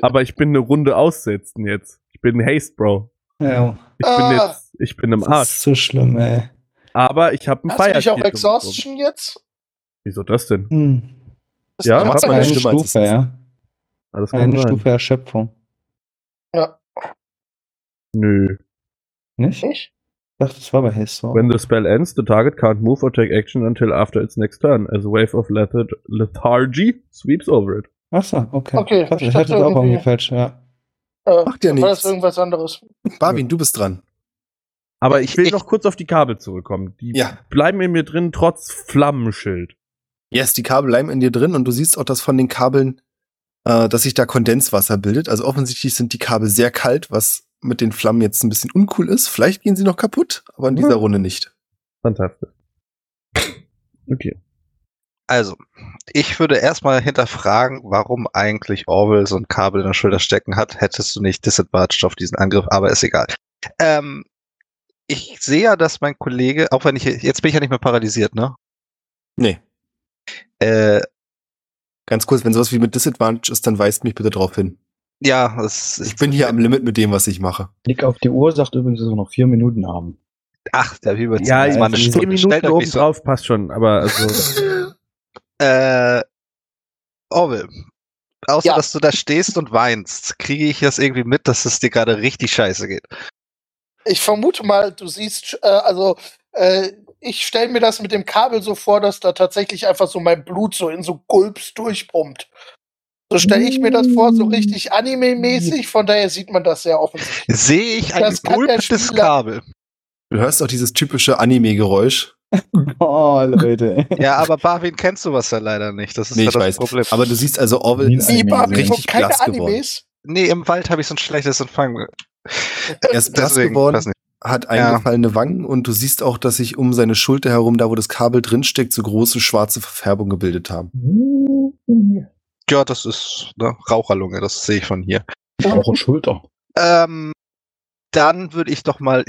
Aber ich bin eine Runde aussetzen jetzt. Ich bin ein Haste, Bro. Ja. Ich bin im Arsch. Das ist so schlimm, ey. Aber ich habe einen Fire. Hast du nicht auch Exhaustion jetzt? Wieso das denn? Hm. Das ja, ich hab eine Stufe, ja. Alles klar. Eine Stufe Erschöpfung. Ja. Nö. Nicht? Ich dachte, das war bei Haste. When the spell ends, the target can't move or take action until after its next turn. As a wave of lethargy sweeps over it. Achso, okay. Ich hätte es auch irgendwie falsch, ja. Macht ja nichts. War das irgendwas anderes? Barwin, du bist dran. Aber ich will noch kurz auf die Kabel zurückkommen. Die bleiben in mir drin, trotz Flammenschild. Yes, die Kabel bleiben in dir drin und du siehst auch, dass von den Kabeln, dass sich da Kondenswasser bildet. Also offensichtlich sind die Kabel sehr kalt, was mit den Flammen jetzt ein bisschen uncool ist. Vielleicht gehen sie noch kaputt, aber in dieser Runde nicht. Fantastisch. Okay. Also, ich würde erstmal hinterfragen, warum eigentlich Orwell so ein Kabel in der Schulter stecken hat. Hättest du nicht disadvantaged auf diesen Angriff, aber ist egal. Ich sehe ja, dass mein Kollege, auch wenn ich, jetzt bin ich ja nicht mehr paralysiert, ne? Nee. Ganz kurz, wenn sowas wie mit Disadvantage ist, dann weist mich bitte drauf hin. Ja, ich bin hier am Limit mit dem, was ich mache. Blick auf die Uhr sagt übrigens, dass wir noch 4 Minuten haben. Ach, da überzieht ja, also mal eine 10 Stunde. 10 Minuten oben so drauf passt schon, aber also... Orwell, außer dass du da stehst und weinst, kriege ich das irgendwie mit, dass es dir gerade richtig scheiße geht. Ich vermute mal, du siehst, ich stelle mir das mit dem Kabel so vor, dass da tatsächlich einfach so mein Blut so in so Gulps durchpumpt. So stelle ich mir das vor, so richtig anime-mäßig, von daher sieht man das sehr offensichtlich. Sehe ich ein gulptes Kabel. Du hörst auch dieses typische Anime-Geräusch. Oh, Leute. Ja, aber Barwin kennst du was ja leider nicht. Das ist ja das Problem. Aber du siehst also, Orwell ist richtig blass geworden. Nee, im Wald habe ich so ein schlechtes Empfang. Er ist blass geworden, hat eingefallene Wangen und du siehst auch, dass sich um seine Schulter herum, da wo das Kabel drinsteckt, so große schwarze Verfärbungen gebildet haben. Ja, das ist eine Raucherlunge, das sehe ich von hier. Raucherschulter. Dann würde ich doch mal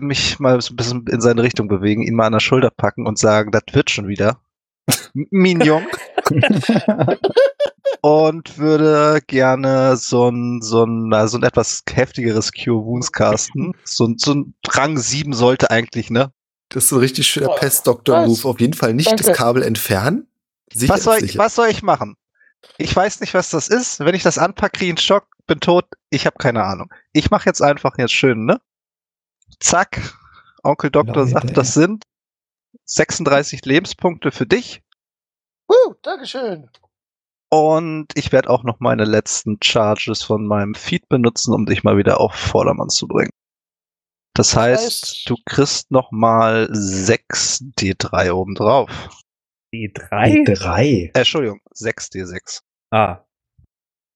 mich mal so ein bisschen in seine Richtung bewegen, ihn mal an der Schulter packen und sagen, das wird schon wieder. Mignon. Und würde gerne so ein etwas heftigeres Cure Wounds casten. So ein Rang 7 sollte eigentlich, ne? Das ist ein richtig schöner Pest-Doktor-Move. Auf jeden Fall nicht das Kabel entfernen. Was soll ich machen? Ich weiß nicht, was das ist. Wenn ich das anpacke, kriege ich einen Schock, bin tot. Ich habe keine Ahnung. Ich mache jetzt einfach jetzt schön, ne? Zack, Onkel Doktor sagt, das sind 36 Lebenspunkte für dich. Dankeschön. Und ich werde auch noch meine letzten Charges von meinem Feed benutzen, um dich mal wieder auf Vordermann zu bringen. Das heißt, du kriegst noch mal 6 D3 obendrauf. D3? D3? Entschuldigung, 6 D6. Ah.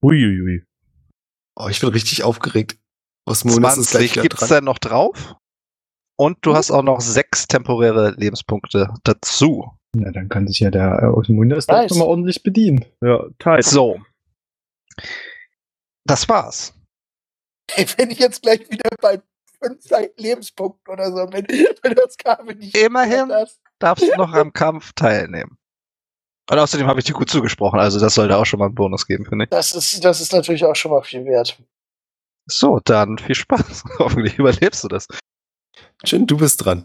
Uiuiui. Oh, ich bin richtig aufgeregt. Osmonias ist gleich dran. Gibt's dann noch drauf? Und du hast auch noch 6 temporäre Lebenspunkte dazu. Na, dann kann sich ja der Osmonias doch schon mal ordentlich bedienen. Ja, tight. So. Das war's. Ey, wenn ich jetzt gleich wieder bei 5 Lebenspunkten oder so bin, wenn das Kabel nicht... Immerhin darfst du noch am Kampf teilnehmen. Und außerdem habe ich dir gut zugesprochen, also das sollte auch schon mal einen Bonus geben, finde ich. Das ist natürlich auch schon mal viel wert. So, dann viel Spaß. Hoffentlich überlebst du das. Jin, du bist dran.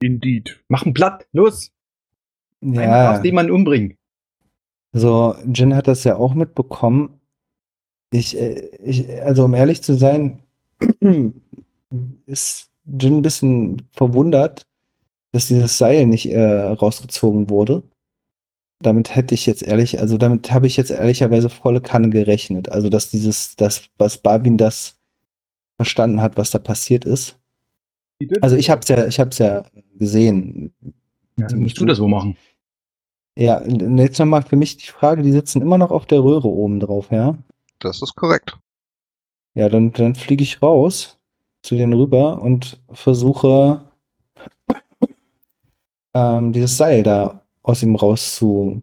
Indeed. Mach ein Blatt, los! Ja. Du darfst jemanden umbringen. So, Jin hat das ja auch mitbekommen. Also um ehrlich zu sein, ist Jin ein bisschen verwundert, dass dieses Seil nicht rausgezogen wurde. Damit habe ich jetzt ehrlicherweise volle Kanne gerechnet. Also, dass was Barwin das verstanden hat, was da passiert ist. Also, ich hab's ja gesehen. Ja, dann musst du das wohl machen. Ja, jetzt nochmal für mich die Frage, die sitzen immer noch auf der Röhre oben drauf, ja? Das ist korrekt. Ja, dann fliege ich raus zu denen rüber und versuche dieses Seil da aus ihm raus zu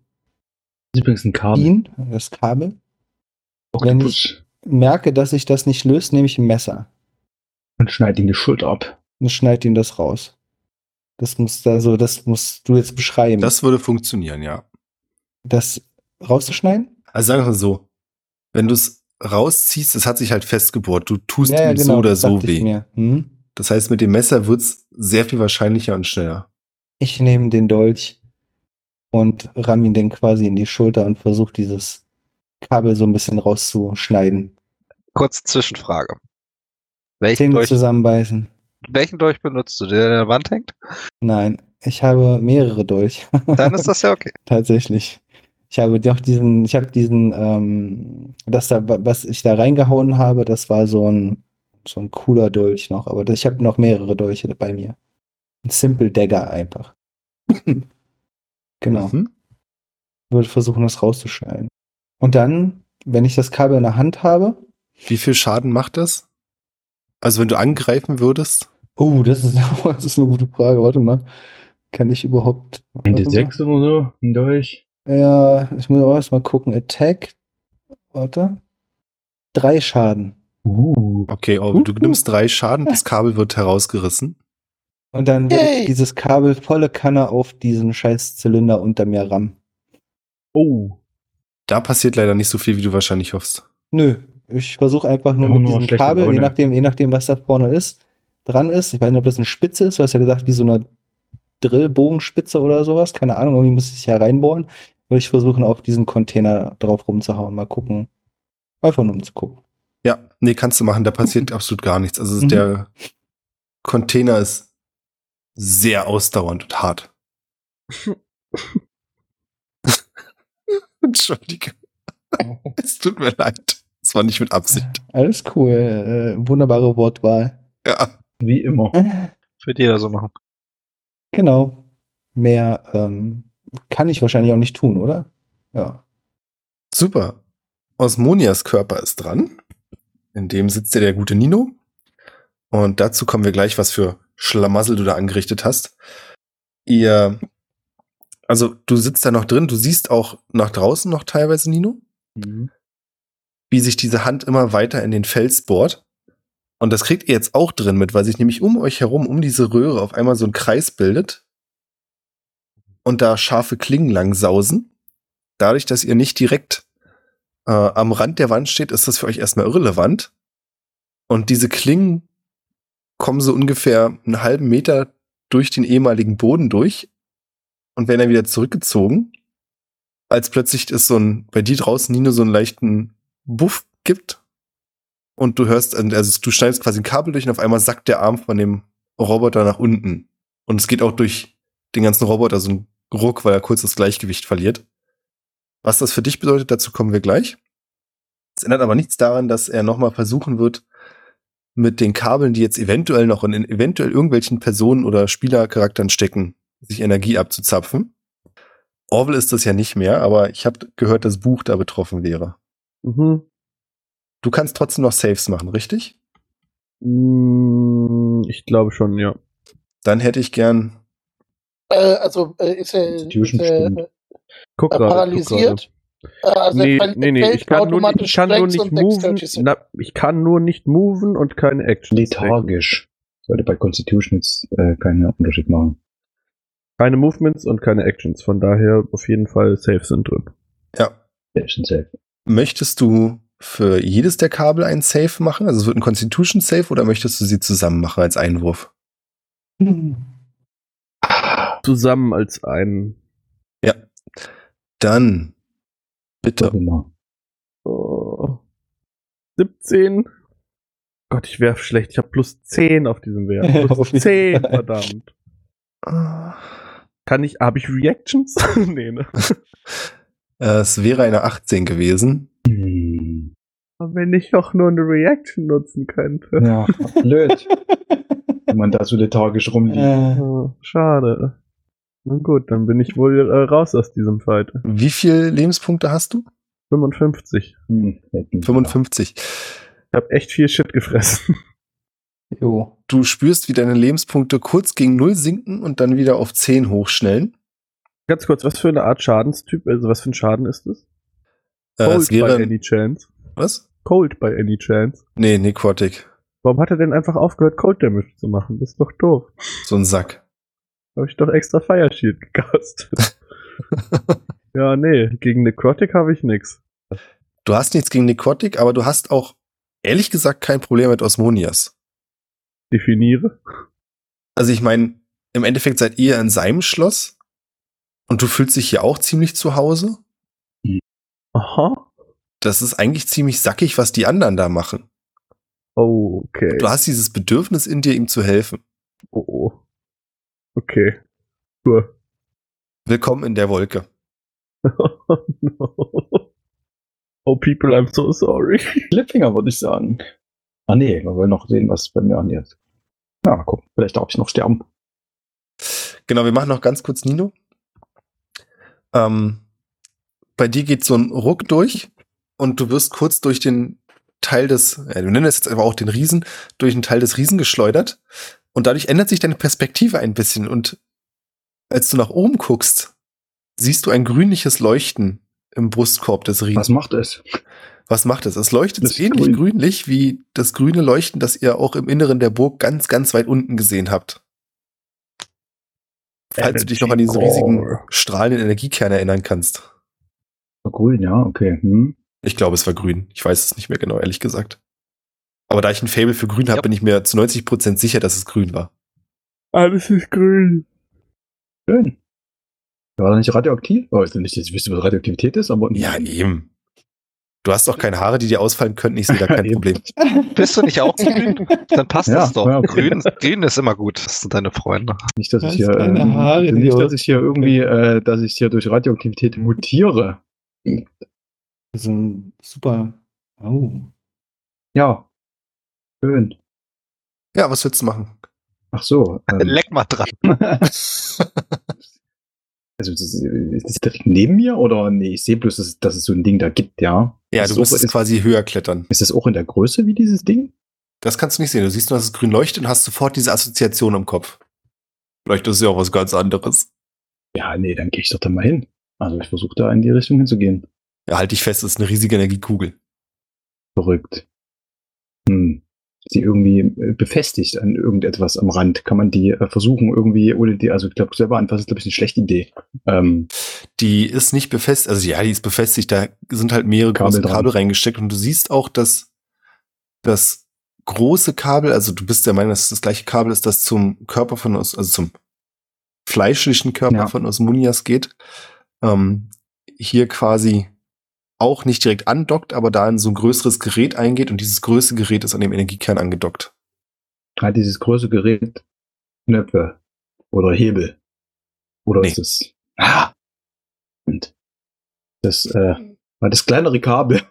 übrigens ein Kabel. Ziehen, das Kabel. Wenn ich merke, dass ich das nicht löse, nehme ich ein Messer. Und schneid ihm die Schulter ab. Und schneid ihm das raus. Das musst du jetzt beschreiben. Das würde funktionieren, ja. Das rauszuschneiden? Also sagen wir so, wenn du es rausziehst, es hat sich halt festgebohrt. Du tust ihm genau, so oder so weh. Das heißt, mit dem Messer wird es sehr viel wahrscheinlicher und schneller. Ich nehme den Dolch und ramm ihn dann quasi in die Schulter und versucht, dieses Kabel so ein bisschen rauszuschneiden. Kurze Zwischenfrage. Zähne zusammenbeißen. Welchen Dolch benutzt du? Der an der Wand hängt? Nein, ich habe mehrere Dolch. Dann ist das ja okay. Tatsächlich. Ich habe doch was ich da reingehauen habe, das war so ein cooler Dolch noch, aber ich habe noch mehrere Dolche bei mir. Ein Simple Dagger einfach. Genau. Würde versuchen, das rauszuschneiden. Und dann wenn ich das Kabel in der Hand habe. Wie viel Schaden macht das? Also wenn du angreifen würdest? Oh, das ist eine gute Frage. Warte mal. Kann ich überhaupt... Ein D6 oder so? Ein Dolch? Ja, ich muss auch erst mal gucken. Attack. Warte. 3 Schaden. Okay, aber du nimmst 3 Schaden. Das Kabel wird herausgerissen. Und dann wird dieses Kabel volle Kanne auf diesen scheiß Zylinder unter mir rammen. Oh. Da passiert leider nicht so viel, wie du wahrscheinlich hoffst. Nö. Ich versuche einfach nur mit diesem Kabel, je nachdem, was da vorne ist, dran ist. Ich weiß nicht, ob das eine Spitze ist. Du hast ja gesagt, wie so eine Drillbogenspitze oder sowas. Keine Ahnung, irgendwie muss ich hier reinbohren. Würde ich versuchen, auf diesen Container drauf rumzuhauen. Mal gucken. Einfach nur um zu gucken. Ja, nee, kannst du machen. Da passiert absolut gar nichts. Also der Container ist sehr ausdauernd und hart. Entschuldige. Es tut mir leid. Das war nicht mit Absicht. Alles cool. Wunderbare Wortwahl. Ja. Wie immer. Das wird jeder so machen. Genau. Mehr kann ich wahrscheinlich auch nicht tun, oder? Ja. Super. Osmonias Körper ist dran. In dem sitzt ja der gute Nino. Und dazu kommen wir gleich, was für Schlamassel du da angerichtet hast. Also du sitzt da noch drin. Du siehst auch nach draußen noch teilweise, Nino. Mhm. Wie sich diese Hand immer weiter in den Fels bohrt. Und das kriegt ihr jetzt auch drin mit, weil sich nämlich um euch herum, um diese Röhre auf einmal so ein Kreis bildet und da scharfe Klingen lang sausen. Dadurch, dass ihr nicht direkt am Rand der Wand steht, ist das für euch erstmal irrelevant. Und diese Klingen kommen so ungefähr einen halben Meter durch den ehemaligen Boden durch und werden dann wieder zurückgezogen, als plötzlich ist bei dir draußen, Nino, so einen leichten Buff gibt und du hörst, also du schneidest quasi ein Kabel durch und auf einmal sackt der Arm von dem Roboter nach unten. Und es geht auch durch den ganzen Roboter so ein Ruck, weil er kurz das Gleichgewicht verliert. Was das für dich bedeutet, dazu kommen wir gleich. Es ändert aber nichts daran, dass er nochmal versuchen wird, mit den Kabeln, die jetzt eventuell noch in eventuell irgendwelchen Personen oder Spielercharakteren stecken, sich Energie abzuzapfen. Orwell ist das ja nicht mehr, aber ich habe gehört, dass Buch da betroffen wäre. Mhm. Du kannst trotzdem noch Saves machen, richtig? Ich glaube schon, ja. Dann hätte ich gern... Ist er paralysiert? Nee, ich kann nur nicht moven und keine Action. Lethargisch. Sollte bei Constitution jetzt keinen Unterschied machen. Keine Movements und keine Actions, von daher auf jeden Fall Saves sind drin. Ja. Action Save. Möchtest du für jedes der Kabel einen Save machen? Also es wird ein Constitution Save oder möchtest du sie zusammen machen als Einwurf? Zusammen als einen. Ja. Dann bitte. Oh. 17. Gott, ich werf schlecht. Ich habe plus 10 auf diesem Wert. Plus 10, verdammt. Habe ich Reactions? Nee, ne? Es wäre eine 18 gewesen. Wenn ich doch nur eine Reaction nutzen könnte. Ja, blöd. Wenn man da so lethargisch rumliegt. Schade. Na gut, dann bin ich wohl raus aus diesem Fight. Wie viele Lebenspunkte hast du? 55. 55. Ich hab echt viel Shit gefressen. Jo. Du spürst, wie deine Lebenspunkte kurz gegen 0 sinken und dann wieder auf 10 hochschnellen. Ganz kurz, was für eine Art Schadenstyp, also was für ein Schaden ist das? Cold by any chance. Was? Cold by any chance. Nee, Necrotic. Warum hat er denn einfach aufgehört, Cold Damage zu machen? Das ist doch doof. So ein Sack. Habe ich doch extra Fire Shield gecastet. Ja, nee, gegen Necrotic habe ich nichts. Du hast nichts gegen Necrotic, aber du hast auch, ehrlich gesagt, kein Problem mit Osmonias. Definiere. Also ich meine, im Endeffekt seid ihr in seinem Schloss und du fühlst dich hier auch ziemlich zu Hause. Aha. Das ist eigentlich ziemlich sackig, was die anderen da machen. Oh, okay. Du hast dieses Bedürfnis in dir, ihm zu helfen. Oh. Okay. Cool. Willkommen in der Wolke. Oh, no. Oh, people, I'm so sorry. Cliffhanger würde ich sagen. Ah, nee, wir wollen noch sehen, was bei mir angeht. Ja, guck, vielleicht darf ich noch sterben. Genau, wir machen noch ganz kurz Nino. Bei dir geht so ein Ruck durch und du wirst kurz durch den Teil des, wir nennen es jetzt aber auch den Riesen, durch einen Teil des Riesen geschleudert und dadurch ändert sich deine Perspektive ein bisschen und als du nach oben guckst, siehst du ein grünliches Leuchten im Brustkorb des Riesen. Was macht es? Was macht es? Es leuchtet so ähnlich grünlich wie das grüne Leuchten, das ihr auch im Inneren der Burg ganz, ganz weit unten gesehen habt. Falls du dich noch an diesen riesigen strahlenden Energiekern erinnern kannst. Grün, ja, okay. Hm. Ich glaube, es war grün. Ich weiß es nicht mehr genau, ehrlich gesagt. Aber da ich ein Faible für grün habe, bin ich mir zu 90% sicher, dass es grün war. Alles ist grün. Schön. War das nicht radioaktiv? Oh, ich nicht, dass ich wüsste, was Radioaktivität ist, aber... Ja, eben. Du hast doch keine Haare, die dir ausfallen könnten. Ich sehe da kein Problem. Bist du nicht auch grün? Dann passt das doch. Ja, okay. Grün ist immer gut. Das sind deine Freunde. Nicht, dass ich hier, dass ich hier durch Radioaktivität mutiere. Das ist ein super. Oh. Ja. Schön. Ja, was willst du machen? Ach so. Leck mal dran. Also, ist das direkt neben mir oder? Nee, ich sehe bloß, dass es so ein Ding da gibt, ja. Ja, du musst es quasi höher klettern. Ist das auch in der Größe wie dieses Ding? Das kannst du nicht sehen. Du siehst nur, dass es grün leuchtet und hast sofort diese Assoziation im Kopf. Vielleicht ist es ja auch was ganz anderes. Ja, nee, dann gehe ich doch da mal hin. Also, ich versuche da in die Richtung hinzugehen. Ja, halt dich fest, das ist eine riesige Energiekugel. Verrückt. Die irgendwie befestigt an irgendetwas am Rand. Kann man die versuchen irgendwie, ohne die, also ich glaube selber anfassen, ist glaube ich eine schlechte Idee. Die ist nicht befestigt, also ja, die ist befestigt, da sind halt mehrere große Kabel reingesteckt und du siehst auch, dass das große Kabel, also du bist der Meinung, dass das gleiche Kabel ist, das zum Körper von uns, also zum fleischlichen Körper von Osmonias geht, hier quasi auch nicht direkt andockt, aber da in so ein größeres Gerät eingeht und dieses größere Gerät ist an dem Energiekern angedockt. Hat dieses größere Gerät Knöpfe oder Hebel? Oder ist es... Ah! Und das war das kleinere Kabel.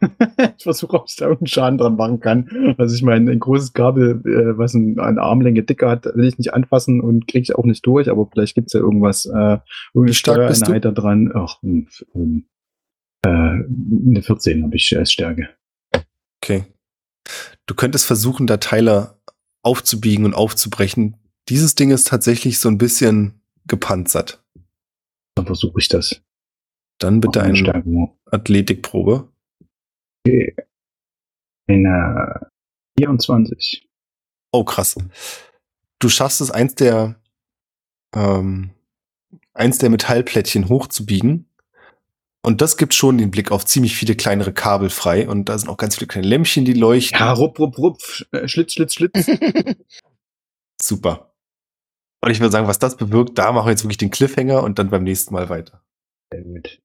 Ich versuche, ob ich da irgendeinen Schaden dran machen kann. Also ich meine, ein großes Kabel, was eine Armlänge dicker hat, will ich nicht anfassen und kriege ich auch nicht durch, aber vielleicht gibt es ja irgendwas, irgendeine Steuereinheit da dran. Ach, eine 14 habe ich als Stärke. Okay. Du könntest versuchen, da Teile aufzubiegen und aufzubrechen. Dieses Ding ist tatsächlich so ein bisschen gepanzert. Dann versuche ich das. Dann bitte eine Athletikprobe. Okay. Eine 24. Oh, krass. Du schaffst es, eins der Metallplättchen hochzubiegen. Und das gibt schon den Blick auf ziemlich viele kleinere Kabel frei. Und da sind auch ganz viele kleine Lämpchen, die leuchten. Ja, rupp, Schlitz, Schlitz. Super. Und ich würde sagen, was das bewirkt, da machen wir jetzt wirklich den Cliffhanger und dann beim nächsten Mal weiter. Sehr gut.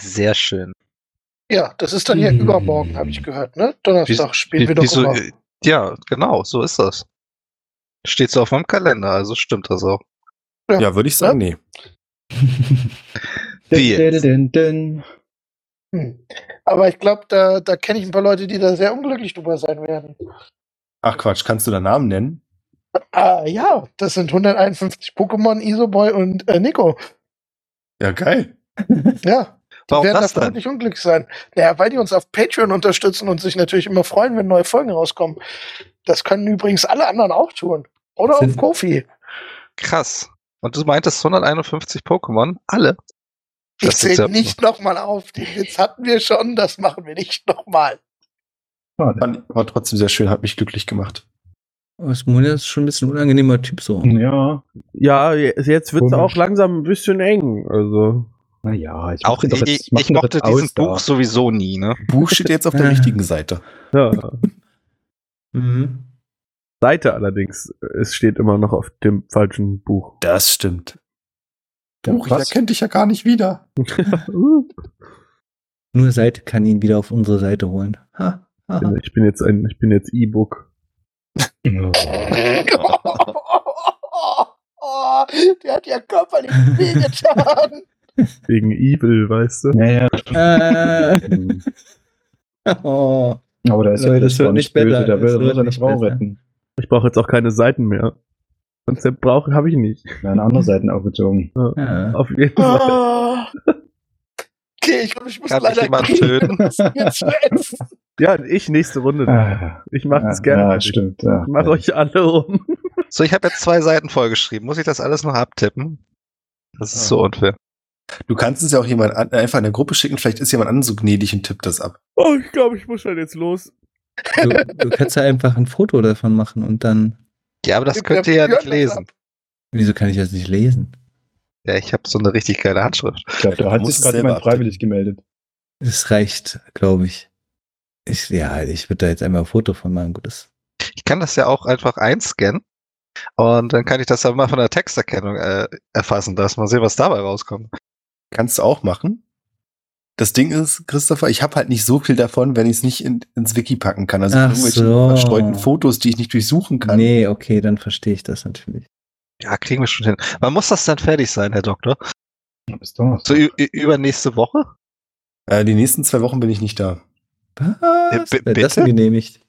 Sehr schön. Ja, das ist dann hier übermorgen, habe ich gehört, ne? Donnerstag spielen wir doch immer. Ja, genau, so ist das. Steht so auf meinem Kalender, also stimmt das auch. Ja, würde ich sagen, nee. Aber ich glaube, da kenne ich ein paar Leute, die da sehr unglücklich drüber sein werden. Ach Quatsch, kannst du da Namen nennen? Ah, ja, das sind 151 Pokémon, Isoboy und Nico. Ja, geil. Ja. Warum werden das dann? Nicht unglücklich sein. Naja, weil die uns auf Patreon unterstützen und sich natürlich immer freuen, wenn neue Folgen rauskommen. Das können übrigens alle anderen auch tun. Oder auf Ko-fi. Krass. Und du meintest 151 Pokémon? Alle? Ich zähle nicht nochmal auf. Den Witz hatten wir schon, das machen wir nicht nochmal. War trotzdem sehr schön, hat mich glücklich gemacht. Osmonia ist schon ein bisschen ein unangenehmer Typ so. Ja, jetzt wird es auch langsam ein bisschen eng. Also... Naja, ich mochte diesen Buch sowieso nie, ne? Buch steht jetzt auf der richtigen Seite. Ja. Mhm. Seite allerdings. Es steht immer noch auf dem falschen Buch. Das stimmt. Buch, ich erkenne dich ja gar nicht wieder. Nur Seite kann ihn wieder auf unsere Seite holen. Ha, ich bin jetzt E-Book. Der hat ja körperlich viel getan. Wegen Evil, weißt du? Naja. Oh. Aber da ist ja das wird nicht böse, da will er seine Frau retten. Ich brauche jetzt auch keine Seiten mehr. Konzept brauche habe ich nicht. Eine andere Seiten aufgezogen. Ja. Auf jeden Fall. Oh. Okay, ich glaube, ich muss leider töten. Ja, ich nächste Runde. Ich mache es gerne. Ja, stimmt. Ja. Ich mache euch alle um. So, ich habe jetzt 2 Seiten vollgeschrieben. Muss ich das alles noch abtippen? Das ist so unfair. Du kannst es ja auch jemand einfach in eine Gruppe schicken. Vielleicht ist jemand anderes so gnädig und tippt das ab. Oh, ich glaube, ich muss schon jetzt los. Du kannst ja einfach ein Foto davon machen und dann... Ja, aber das könnt ihr ja nicht lesen. Wieso kann ich das nicht lesen? Ja, ich habe so eine richtig geile Handschrift. Ich glaube, da hat sich gerade jemand freiwillig gemeldet. Das reicht, glaube ich. Ich würde da jetzt einmal ein Foto von machen. Gutes. Ich kann das ja auch einfach einscannen. Und dann kann ich das ja mal von der Texterkennung erfassen lassen. Mal sehen, was dabei rauskommt. Kannst du auch machen. Das Ding ist, Christopher, ich habe halt nicht so viel davon, wenn ich es nicht ins Wiki packen kann. Also irgendwelche verstreuten Fotos, die ich nicht durchsuchen kann. Nee, okay, dann verstehe ich das natürlich. Ja, kriegen wir schon hin. Wann muss das dann fertig sein, Herr Doktor? Bis Donnerstag. So übernächste Woche? Die nächsten 2 Wochen bin ich nicht da. Was? Bitte? Das genehmigt.